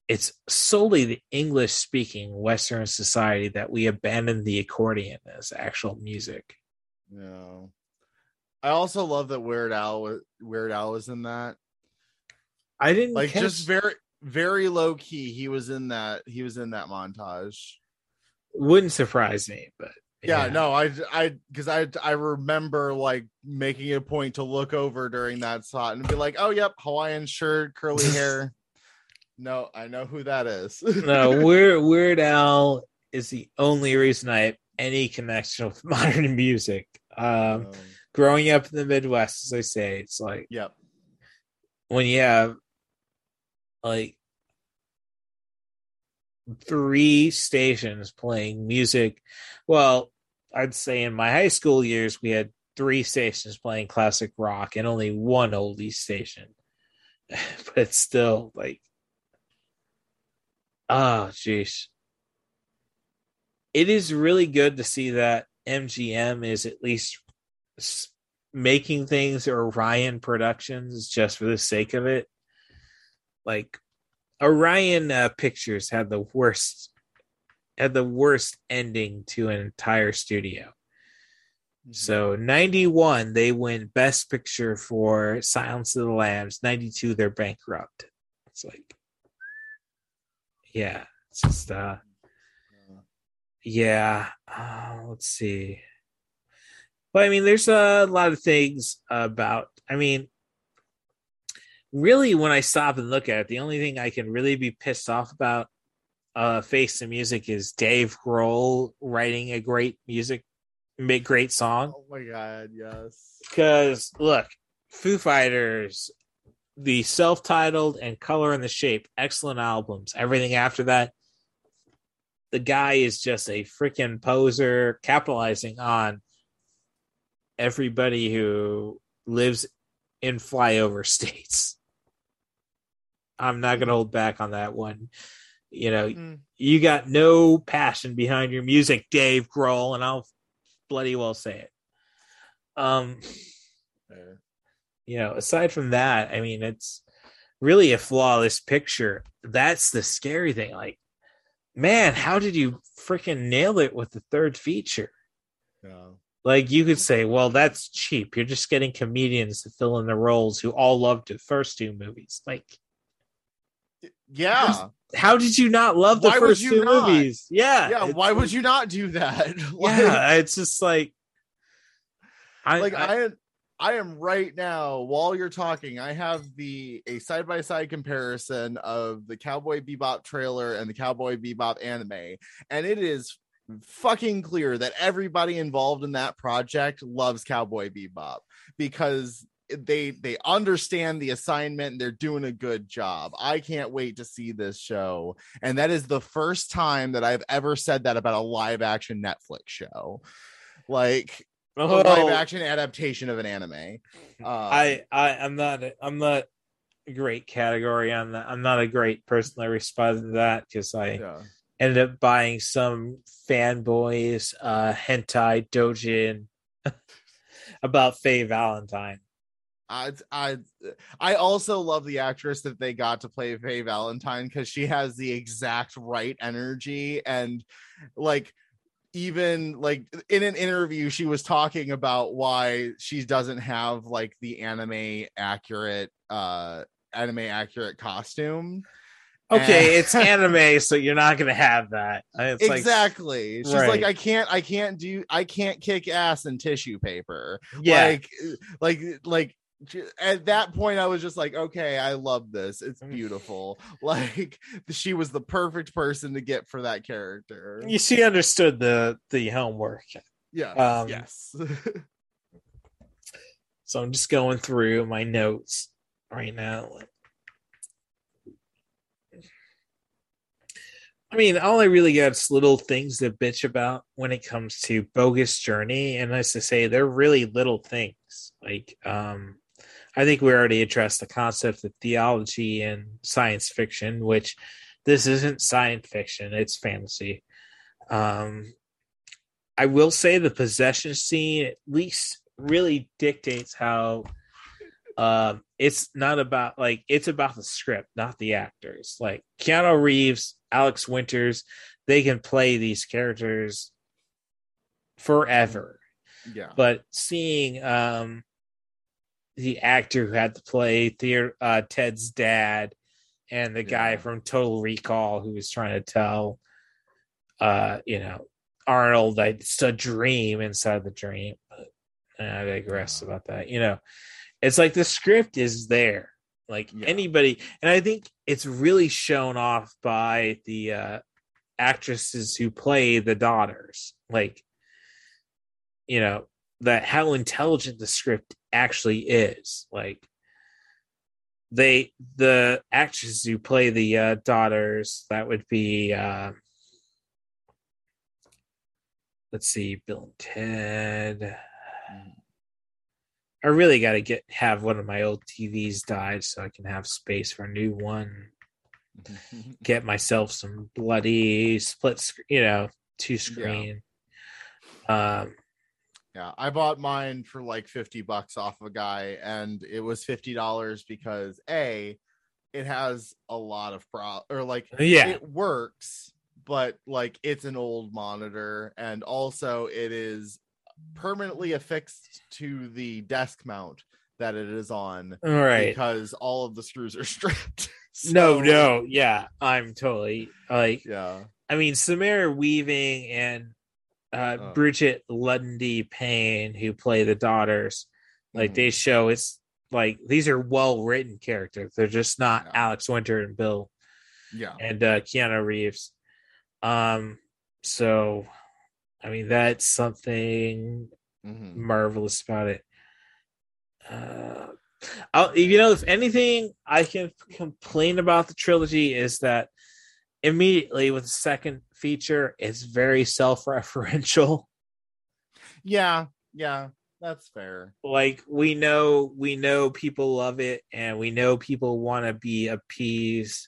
it's solely the English speaking Western society that we abandon the accordion as actual music. No. I also love that Weird Al was in that. I didn't like catch... just very, very low key. He was in that montage. Wouldn't surprise me, but yeah. No, I remember like making a point to look over during that shot and be like, oh yep, Hawaiian shirt, curly hair. No, I know who that is. No, Weird Al is the only reason I have any connection with modern music. Growing up in the Midwest, as I say, it's like, yep. When you have like three stations playing music, well, I'd say in my high school years, we had three stations playing classic rock and only one oldie station. But it's still like, oh, jeez. It is really good to see that MGM is at least making things, or Orion Productions, just for the sake of it. Like, Orion Pictures had the worst ending to an entire studio. Mm-hmm. So 91, they win Best Picture for Silence of the Lambs. 92, they're bankrupt. It's like, yeah, it's just let's see. But I mean, there's a lot of things about, I mean, really, when I stop and look at it, the only thing I can really be pissed off about Face the Music is Dave Grohl writing a great song. Oh my God, yes. Because look, Foo Fighters, the self-titled and Color and the Shape, excellent albums. Everything after that, the guy is just a freaking poser, capitalizing on everybody who lives in flyover states. I'm not going to hold back on that one. You got no passion behind your music, Dave Grohl, and I'll bloody well say it. Aside from that, I mean, it's really a flawless picture. That's the scary thing. Like, man, how did you freaking nail it with the third feature? Yeah. Like, you could say, well, that's cheap. You're just getting comedians to fill in the roles who all loved the first two movies. Like, yeah. How did you not love the first two movies? Yeah. Yeah. Why would you not do that? Yeah. It's just like, I am right now, while you're talking, I have a side-by-side comparison of the Cowboy Bebop trailer and the Cowboy Bebop anime. And it is fucking clear that everybody involved in that project loves Cowboy Bebop, because they understand the assignment and they're doing a good job. I can't wait to see this show. And that is the first time that I've ever said that about a live action Netflix show. Like a live action adaptation of an anime. I'm not a great category on that. I'm not a great person that responded to that because I ended up buying some fanboys hentai doujin about Faye Valentine. I also love the actress that they got to play Faye Valentine because she has the exact right energy, and like even like in an interview she was talking about why she doesn't have like the anime accurate costume. Okay, it's anime, so you're not gonna have that. It's exactly. Like, she's right. Like, I can't kick ass in tissue paper. Yeah. Like at that point, I was just like, okay, I love this. It's beautiful. Like, she was the perfect person to get for that character. She understood the homework. Yeah. Yes. So I'm just going through my notes right now. I mean, all I really got is little things to bitch about when it comes to Bogus Journey. And as I say, they're really little things. Like, I think we already addressed the concept of theology and science fiction, which this isn't science fiction. It's fantasy. I will say the possession scene at least really dictates how it's not about, like, it's about the script, not the actors. Like, Keanu Reeves, Alex Winters, they can play these characters forever. Yeah. But seeing the actor who had to play Ted's dad and the guy from Total Recall who was trying to tell Arnold that it's a dream inside the dream. But I digress about that. You know, it's like the script is there. Like anybody, and I think it's really shown off by the actresses who play the daughters, like, you know, that how intelligent the script actually is. Like, the actresses who play the daughters, that would be Bill and Ted. I really got to have one of my old TVs died so I can have space for a new one. Get myself some bloody split screen, you know, two screen. Yeah. I bought mine for like $50 off a guy, and it was $50 because it has a lot of it works, but like it's an old monitor, and also it is permanently affixed to the desk mount that it is on, right? Because all of the screws are stripped. So. No, yeah, I'm totally like, yeah. I mean, Samara Weaving and Bridget Lundy Payne, who play the daughters, like they show it's like these are well-written characters. They're just not Alex Winter and Bill, and Keanu Reeves. So. I mean, that's something marvelous about it. If anything I can complain about the trilogy is that immediately with the second feature, it's very self-referential. Yeah, that's fair. Like, we know people love it, and we know people want to be appeased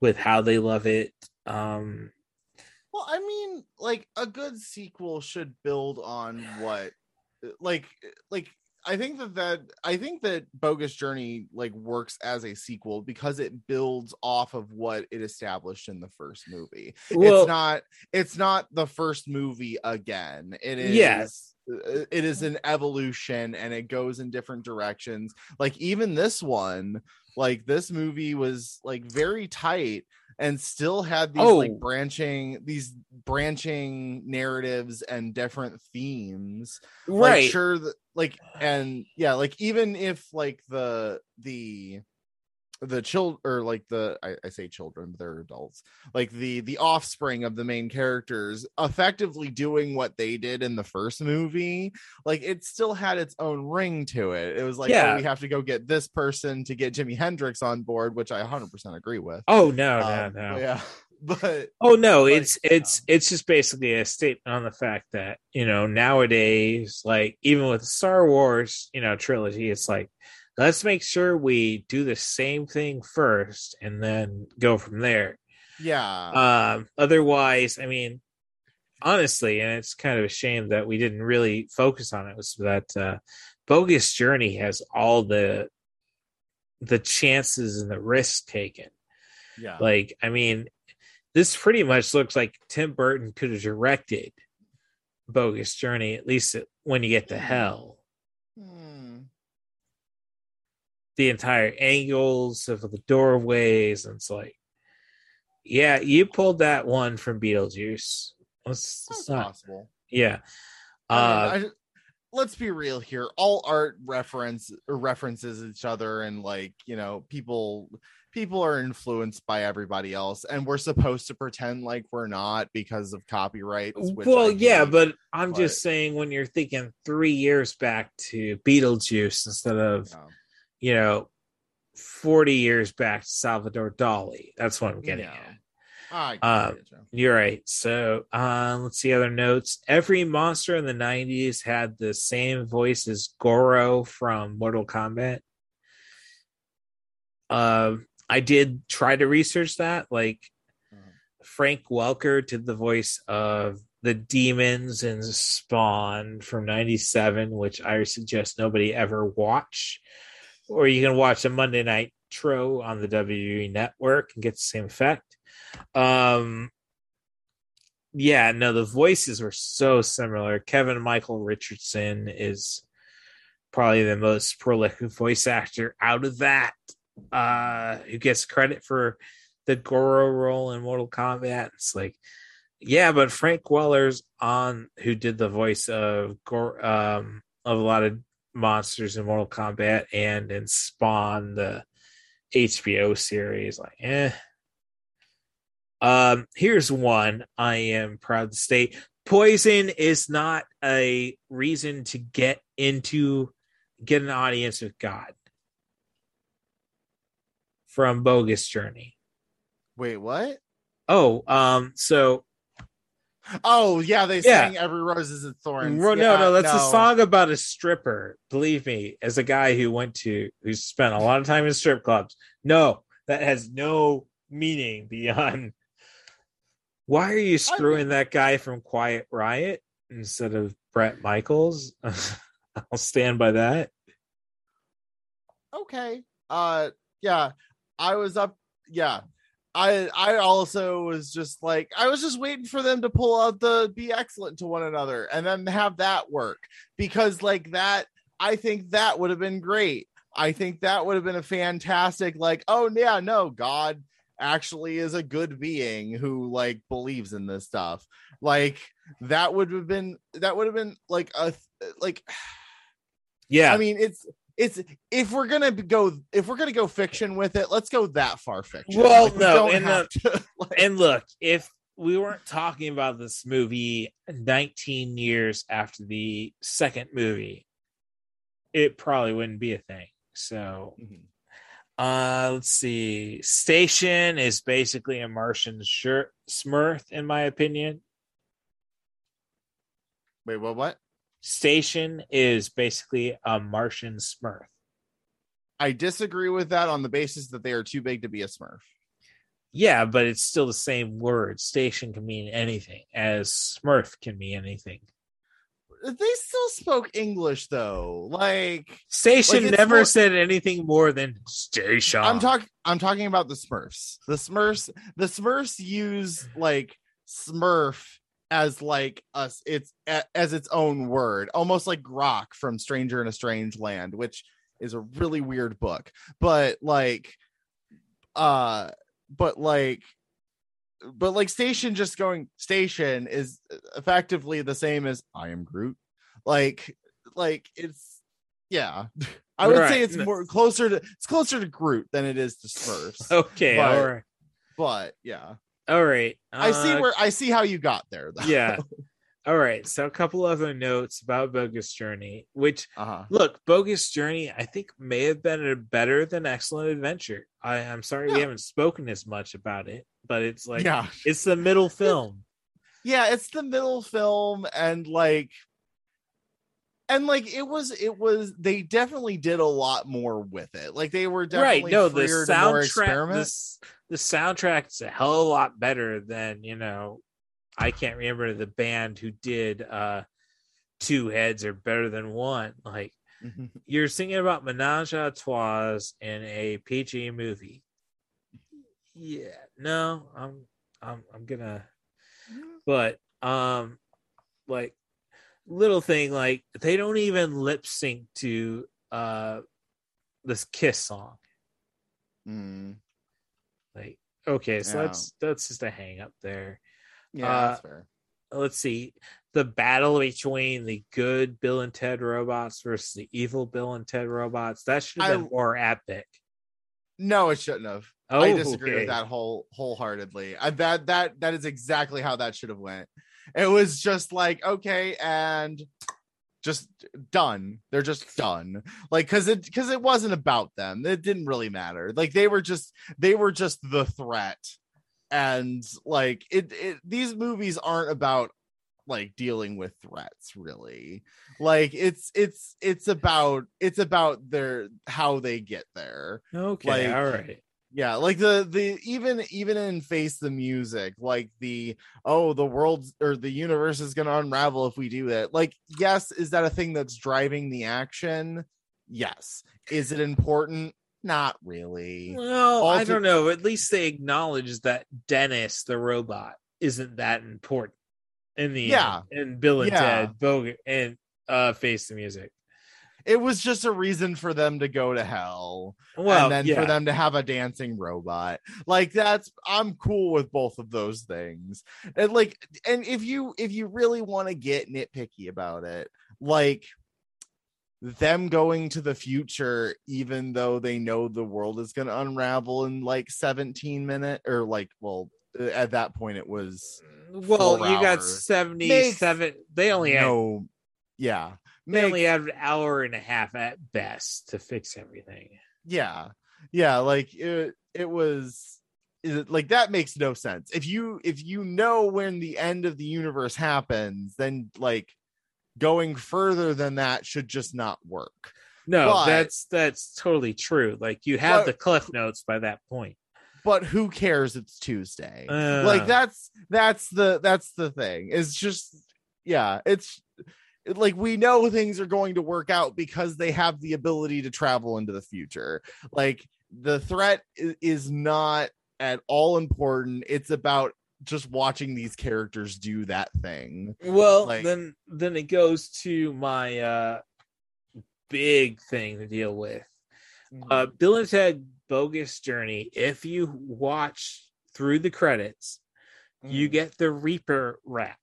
with how they love it. Well, I mean, like, a good sequel should build on what, like I think that Bogus Journey like works as a sequel because it builds off of what it established in the first movie. Well, it's not the first movie again. It is. Yes. It is an evolution, and it goes in different directions. Like, even this one, like, this movie was like very tight and still had these like branching narratives and different themes. Right. Like, sure. Like, and yeah, like, even if like the the children, or like the, I say children, but they're adults, like the offspring of the main characters effectively doing what they did in the first movie. Like, it still had its own ring to it. It was like, yeah, oh, we have to go get this person to get Jimi Hendrix on board, which I 100% agree with. Oh no. Yeah. But it's just basically a statement on the fact that, you know, nowadays, like, even with the Star Wars, you know, trilogy, it's like, let's make sure we do the same thing first and then go from there. Yeah. Otherwise, I mean, honestly, and it's kind of a shame that we didn't really focus on it, was that Bogus Journey has all the chances and the risk taken. Yeah. Like, I mean, this pretty much looks like Tim Burton could have directed Bogus Journey, at least when you get to hell. The entire angles of the doorways, and it's like, yeah, you pulled that one from Beetlejuice. It's not possible. Yeah. Let's be real here. All art references each other, and, like, you know, people are influenced by everybody else, and we're supposed to pretend like we're not because of copyrights. But I'm just saying, when you're thinking 3 years back to Beetlejuice instead of, you know, 40 years back to Salvador Dali. That's what I'm getting at. You're right. So let's see other notes. Every monster in the 90s had the same voice as Goro from Mortal Kombat. I did try to research that. Like, Frank Welker did the voice of the demons in Spawn from 97, which I suggest nobody ever watch. Or you can watch a Monday Night Tro on the WWE Network and get the same effect. The voices were so similar. Kevin Michael Richardson is probably the most prolific voice actor out of that, who gets credit for the Goro role in Mortal Kombat. It's like, yeah, but Frank Weller's on, who did the voice of Goro, of a lot of monsters in Mortal Kombat and in Spawn, the HBO series. Like, here's one I am proud to state: poison is not a reason to get an audience with God. From Bogus Journey. Wait, what? Oh, yeah, they sang Every Rose Is a Thorn. That's a song about a stripper. Believe me, as a guy who spent a lot of time in strip clubs, no, that has no meaning beyond, why are you screwing that guy from Quiet Riot instead of Bret Michaels? I'll stand by that. Okay. I also was just like, I was just waiting for them to pull out the be excellent to one another and then have that work, because like that, I think that would have been great. I think that would have been a fantastic, like, oh yeah, no, God actually is a good being who like believes in this stuff. Like that would have been like a, like, yeah, I mean, it's if we're gonna go fiction with it, let's go that far fiction. Well, like, no, and look, if we weren't talking about this movie 19 years after the second movie, it probably wouldn't be a thing. So, let's see. Station is basically a Martian Smurf, in my opinion. Wait, what? Station is basically a Martian Smurf. I disagree with that on the basis that they are too big to be a Smurf. Yeah, but it's still the same word. Station can mean anything, as Smurf can mean anything. They still spoke English, though. Like, Station never said anything more than Station. I'm talking about the Smurfs. The Smurfs use like Smurf as like us, it's as its own word, almost like Grok from Stranger in a Strange Land, which is a really weird book, but like Station, just going Station is effectively the same as I am Groot. Like it's Yeah. I would say it's more closer to Groot than it is to Smurfs. Okay. But, all right. But yeah. All right. I see how you got there, though. Yeah. All right. So a couple other notes about Bogus Journey, which look, Bogus Journey, I think may have been better than Excellent Adventure. I'm sorry we haven't spoken as much about it, but it's like it's the middle film. Yeah, it's the middle film, and it was they definitely did a lot more with it. Like they were definitely freer to more experiments. The soundtrack's a hell of a lot better than, I can't remember the band who did Two Heads Are Better Than One. Like you're singing about menage a trois in a PG movie. Yeah, no, I'm gonna. But little thing, like they don't even lip sync to this Kiss song. Like, okay, so that's just a hang up there. Yeah, that's fair. Let's see, the battle between the good Bill and Ted robots versus the evil Bill and Ted robots, that should have been more epic. No, it shouldn't have. I disagree with that wholeheartedly. That is exactly how that should have went. It was just like, okay, and just done. They're just done. Like, because it wasn't about them. It didn't really matter. Like they were just the threat. And like these movies aren't about like dealing with threats, really. Like it's about their how they get there. Okay, all right. Yeah, like the even in Face the Music, like the world or the universe is going to unravel if we do that. Like, yes, is that a thing that's driving the action? Yes. Is it important? Not really. Well, I don't know. At least they acknowledge that Dennis, the robot, isn't that important in the end. And Bill and Ted Bogus and Face the Music. It was just a reason for them to go to hell, and then for them to have a dancing robot. Like I'm cool with both of those things. And if you really want to get nitpicky about it, like them going to the future, even though they know the world is going to unravel in like 17 minutes or at that point it was. Well, you got 77. They only had. No, yeah. They only have an hour and a half at best to fix everything. Yeah. Like it was that makes no sense. If you know when the end of the universe happens, then like going further than that should just not work. No, but that's totally true. Like you have the cliff notes by that point. But who cares? It's Tuesday. Like that's the thing. It's just it's. Like we know things are going to work out because they have the ability to travel into the future. Like the threat is not at all important. It's about just watching these characters do that thing. Well, like, then it goes to my big thing to deal with. Bill and Ted Bogus Journey. If you watch through the credits, you get the Reaper rap.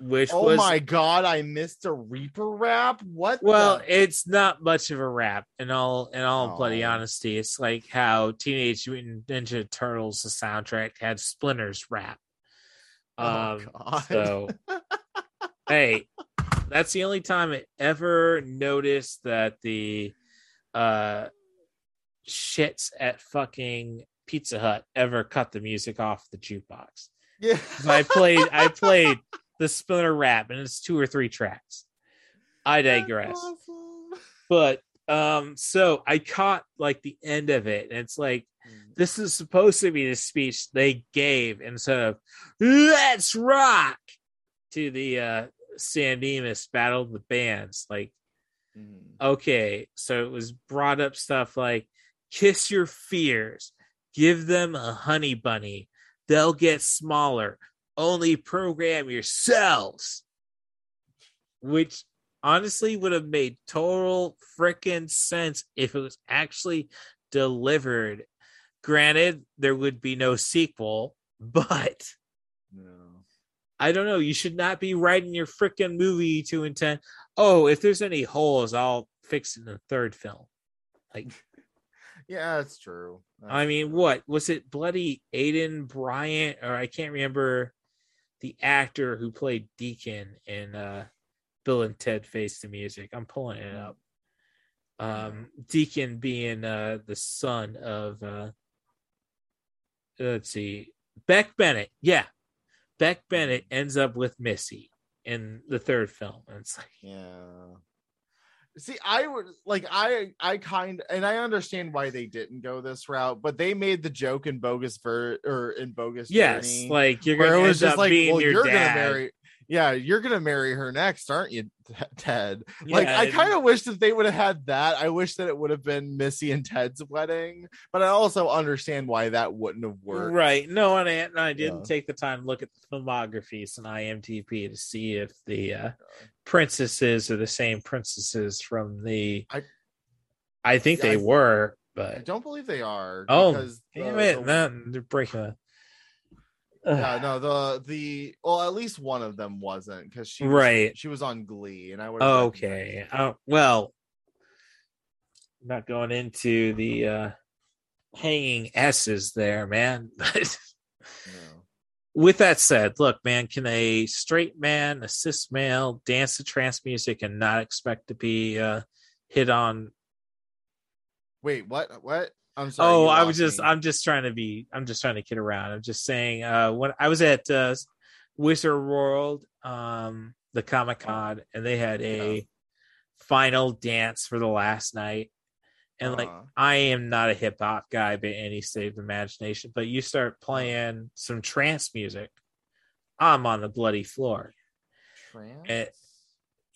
Which my god, I missed a Reaper rap. What? Well, it's not much of a rap in all bloody honesty. It's like how Teenage Mutant Ninja Turtles, the soundtrack, had Splinter's rap. God. So hey, that's the only time I ever noticed that the shits at fucking Pizza Hut ever cut the music off the jukebox. Yeah. I played the Splinter rap, and it's 2 or 3 tracks. I digress. Awesome. But so I caught like the end of it, and it's like this is supposed to be the speech they gave instead of "Let's rock" to the San Dimas battle of the bands. Like, okay, so it was brought up stuff like "Kiss your fears, give them a honey bunny, they'll get smaller. Only program yourselves," which honestly would have made total freaking sense if it was actually delivered. Granted, there would be no sequel, but I don't know. You should not be writing your freaking movie to intend. Oh, if there's any holes, I'll fix it in the third film. Like, yeah, that's true. I mean, what was it? Bloody Aidan Bryant, or I can't remember the actor who played Deacon in Bill and Ted Face the Music. I'm pulling it up. Deacon being the son of Beck Bennett. Yeah. Beck Bennett ends up with Missy in the third film. It's like, yeah. See, I would like, and I understand why they didn't go this route, but they made the joke in Bogus Journey. Yes, like you're going to end up like, being your dad. You're going to marry her next, aren't you, Ted? Yeah, like, I kind of wish that they would have had that. I wish that it would have been Missy and Ted's wedding, but I also understand why that wouldn't have worked. Right. No, and I didn't take the time to look at the filmographies and IMDb to see if the princesses are the same princesses from the... I think they were, but... I don't believe they are. Oh, damn it. No, they're breaking up. Yeah, no, well, at least one of them wasn't, because she was on Glee, and I would. Okay, well, not going into the hanging S's there, man. But no. With that said, look, man, can a straight man, a cis male, dance to trance music and not expect to be hit on? Wait, what? What? I'm sorry, I'm just trying to kid around. I'm just saying, when I was at Wizard World, the Comic-Con, and they had a final dance for the last night. And like, I am not a hip hop guy by any state of imagination, but you start playing some trance music, I'm on the bloody floor. Trance?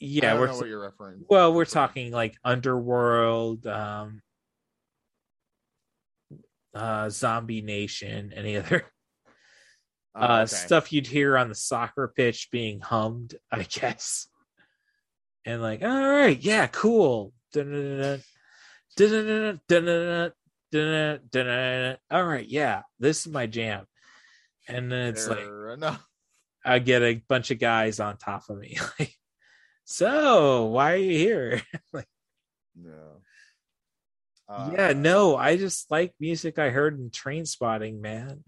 I don't know what you're referring to. Well, we're talking like Underworld, Zombie Nation, any other stuff you'd hear on the soccer pitch being hummed, I guess. And like, all right, yeah, cool. All right, yeah, this is my jam. And then it's I get a bunch of guys on top of me. Like, so why are you here? Like, no. I just like music I heard in Trainspotting, man.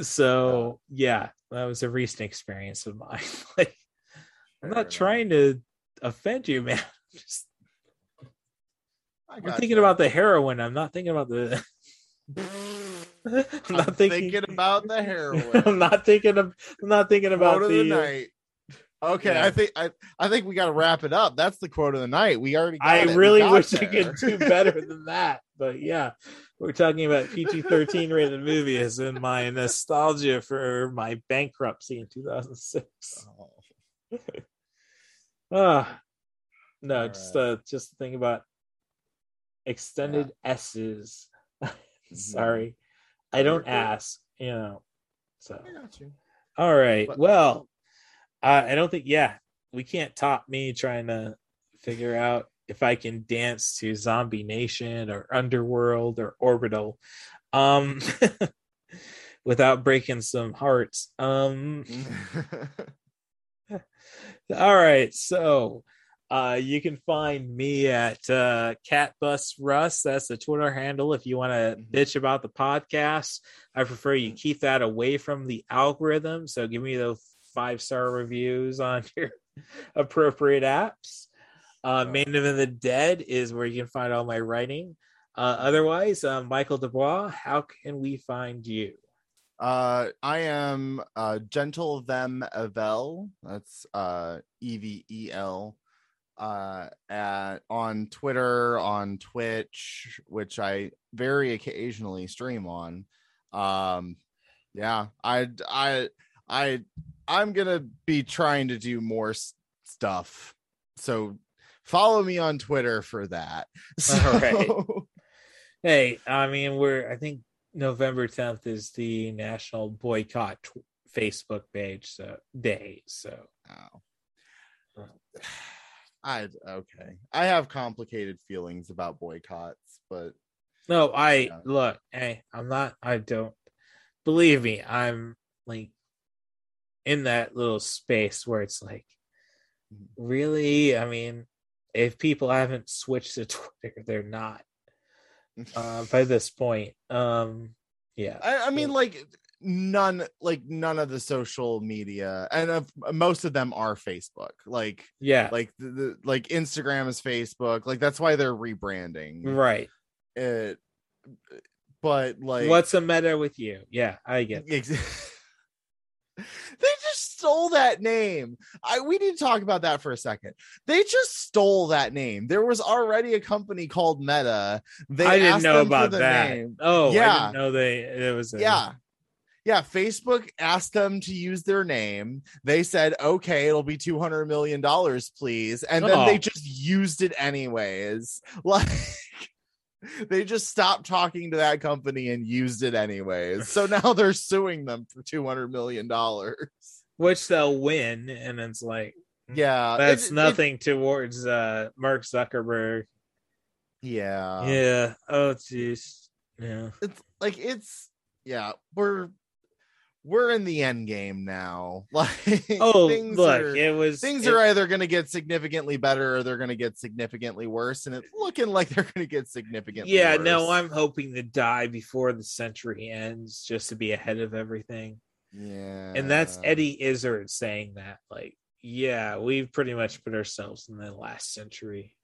So yeah, that was a recent experience of mine. Like, I'm not trying to offend you, man. I'm thinking about the heroin. I'm not thinking about the. I'm not thinking about the heroin. I'm not thinking about the night. Okay, yeah. I think we got to wrap it up. That's the quote of the night. I really wish I could do better than that, but yeah, we're talking about PG-13 rated movies and my nostalgia for my bankruptcy in 2006. Just the thing about extended S's. Sorry, I don't ask. You know, so I got you. All right, well. I don't think, we can't top me trying to figure out if I can dance to Zombie Nation or Underworld or Orbital without breaking some hearts. All right, so you can find me at CatBusRuss. That's the Twitter handle if you want to bitch about the podcast. I prefer you keep that away from the algorithm, so give me those 5-star reviews on your appropriate apps. Maiden of the Dead is where you can find all my writing. Otherwise, Michael Dubois, how can we find you? I am Gentle Them Evel. That's Evel. On Twitter, on Twitch, which I very occasionally stream on. I'm gonna be trying to do more stuff, so follow me on Twitter for that. All right. Hey, I mean, I think November 10th is the National Boycott Facebook page day. So, I have complicated feelings about boycotts, but no, Hey, I'm not. I don't believe me. I'm. like in that little space where it's like, really, I mean, if people haven't switched to Twitter, they're not by this point. Yeah, I mean, like none of the social media, and most of them are Facebook. Like, yeah, like the like Instagram is Facebook. Like that's why they're rebranding, right? But like, what's the matter with you? Yeah, I get it. They just stole that name. We need to talk about that for a second. They just stole that name. There was already a company called Meta. I didn't know about that. Name. Oh, yeah. I didn't know it was. Yeah. Facebook asked them to use their name. They said, "Okay, it'll be $200 million, please," and then they just used it anyways. Like. They just stopped talking to that company and used it anyways. So now they're suing them for $200 million, which they'll win. And it's like, yeah, that's nothing towards Mark Zuckerberg. Yeah, yeah. Oh, jeez. Yeah, it's like we're in the end game now. Like, things are either going to get significantly better or they're going to get significantly worse, and it's looking like they're going to get significantly worse. No, I'm hoping to die before the century ends just to be ahead of everything. Yeah, and that's Eddie Izzard saying that. Like, yeah, we've pretty much put ourselves in the last century.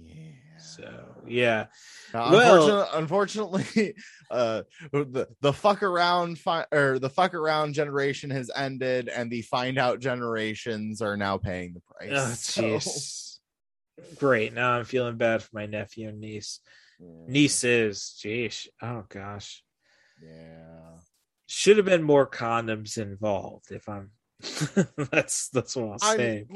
Yeah. So yeah. Unfortunately, the fuck around generation has ended, and the find out generations are now paying the price. Oh, jeez. So. Great. Now I'm feeling bad for my nephew and niece. Yeah. Nieces. Jeez. Oh gosh. Yeah. Should have been more condoms involved. If I'm. that's what I'll say.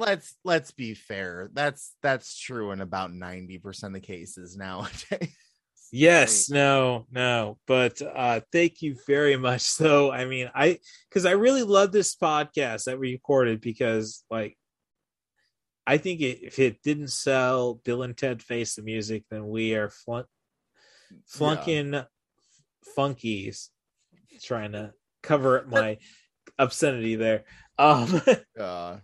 Let's be fair. That's true in about 90% of cases nowadays. Yes, no. But thank you very much. Though I mean, because I really love this podcast that we recorded, because like I think if it didn't sell Bill and Ted Face the Music, then we are flunking funkies trying to cover up my obscenity there. But I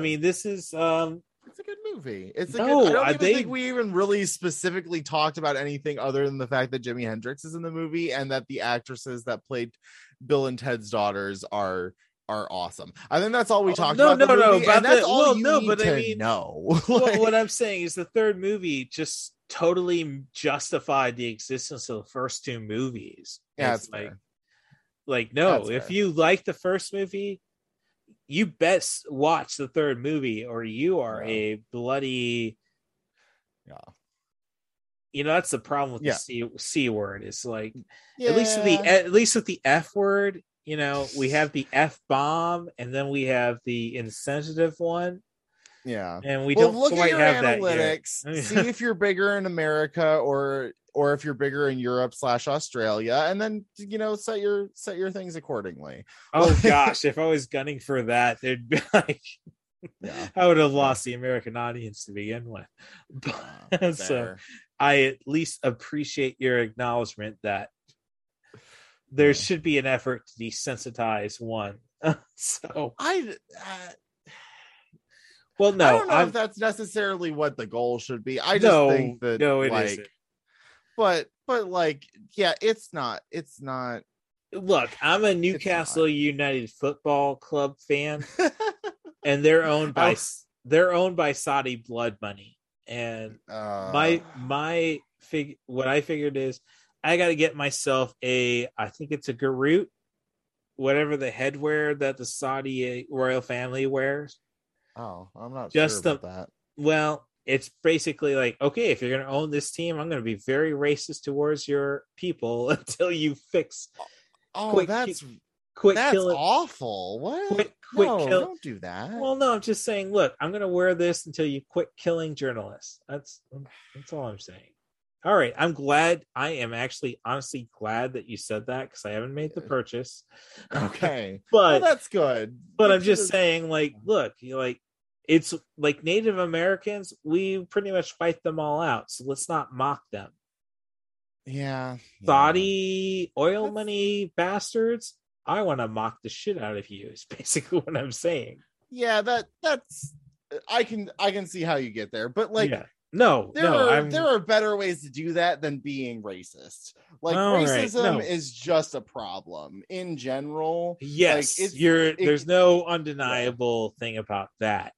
mean, this is it's a good movie. I don't think we even really specifically talked about anything other than the fact that Jimi Hendrix is in the movie and that the actresses that played Bill and Ted's daughters are awesome. I think that's all we talked about. What I'm saying is the third movie just totally justified the existence of the first two movies. Yeah, it's like fair. Like, no, if you like the first movie, you best watch the third movie, or you are a bloody. Yeah. You know, that's the problem with the C word. It's like, at least with the F word, you know, we have the F bomb, and then we have the insensitive one. Yeah. And we don't look quite at your have analytics, that yet. See if you're bigger in America or if you're bigger in Europe/Australia, and then, you know, set your things accordingly. Oh gosh, if I was gunning for that, there'd be like, I would have lost the American audience to begin with. But, so I at least appreciate your acknowledgement that there should be an effort to desensitize one. So I don't know if that's necessarily what the goal should be. I just think that it isn't. But like, yeah, it's not. Look, I'm a Newcastle United Football Club fan, and they're owned by Saudi blood money. And what I figured is I got to get myself I think it's a Groot, whatever the headwear that the Saudi royal family wears. Oh, I'm not just sure about that. Well, it's basically like, okay, if you're going to own this team, I'm going to be very racist towards your people until you fix. Oh, that's awful. What? Don't do that. Well, no, I'm just saying, look, I'm going to wear this until you quit killing journalists. That's all I'm saying. All right. I am actually honestly glad that you said that, because I haven't made the purchase. Okay. But that's good. But I'm just saying, like, look, you like, it's like Native Americans, we pretty much fight them all out. So let's not mock them. Yeah. Saudi oil money bastards, I want to mock the shit out of you is basically what I'm saying. Yeah, that's I can see how you get there, but like, yeah. There are better ways to do that than being racist. Like, racism is just a problem in general. Yes, like, there's no undeniable thing about that.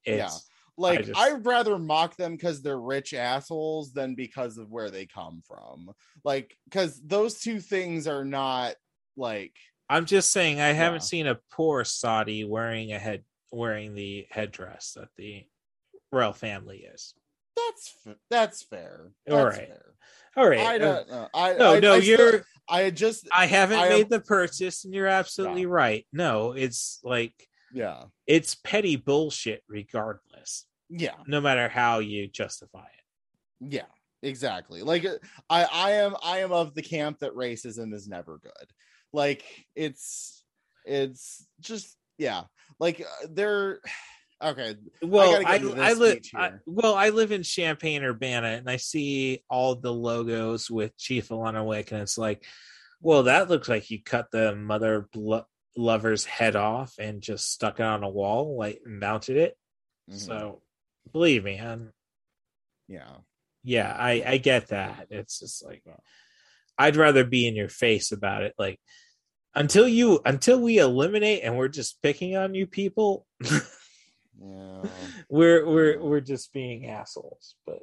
Like, I'd rather mock them because they're rich assholes than because of where they come from. Like, because those two things are not like. I'm just saying, I haven't seen a poor Saudi wearing the headdress that the royal family is. That's fair. All right. I don't know. I haven't made the purchase, and you're absolutely right. No, it's like it's petty bullshit regardless. Yeah, no matter how you justify it. Yeah, exactly. Like I am of the camp that racism is never good. Like it's just like they're. Okay. Well, I live in Champaign, Urbana, and I see all the logos with Chief Alana Wick, and it's like, well, that looks like you cut the mother lover's head off and just stuck it on a wall, like mounted it. Mm-hmm. So, believe me, I get that. It's just like, I'd rather be in your face about it, like until we eliminate and we're just picking on you people. Yeah, we're just being assholes, but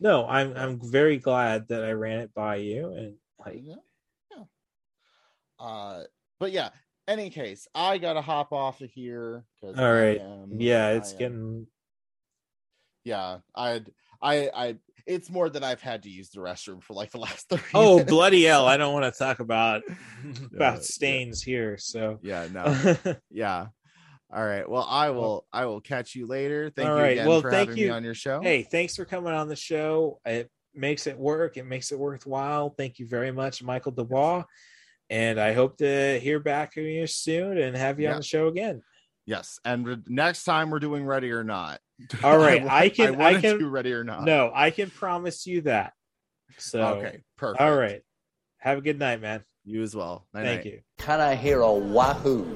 no, I'm very glad that I ran it by you, and like but any case, I gotta hop off of here. All right, it's more than I've had to use the restroom for like the last 30 minutes. Bloody hell, I don't want to talk about stains here, so All right. Well, I will catch you later. Thank you again for having me on your show. Hey, thanks for coming on the show. It makes it work. It makes it worthwhile. Thank you very much, Michael Dubois. And I hope to hear back from you soon and have you on the show again. Yes. And next time we're doing Ready or Not. All right. I can do Ready or Not. No, I can promise you that. So okay, perfect. All right. Have a good night, man. You as well. Night. Thank you. Can I hear a wahoo?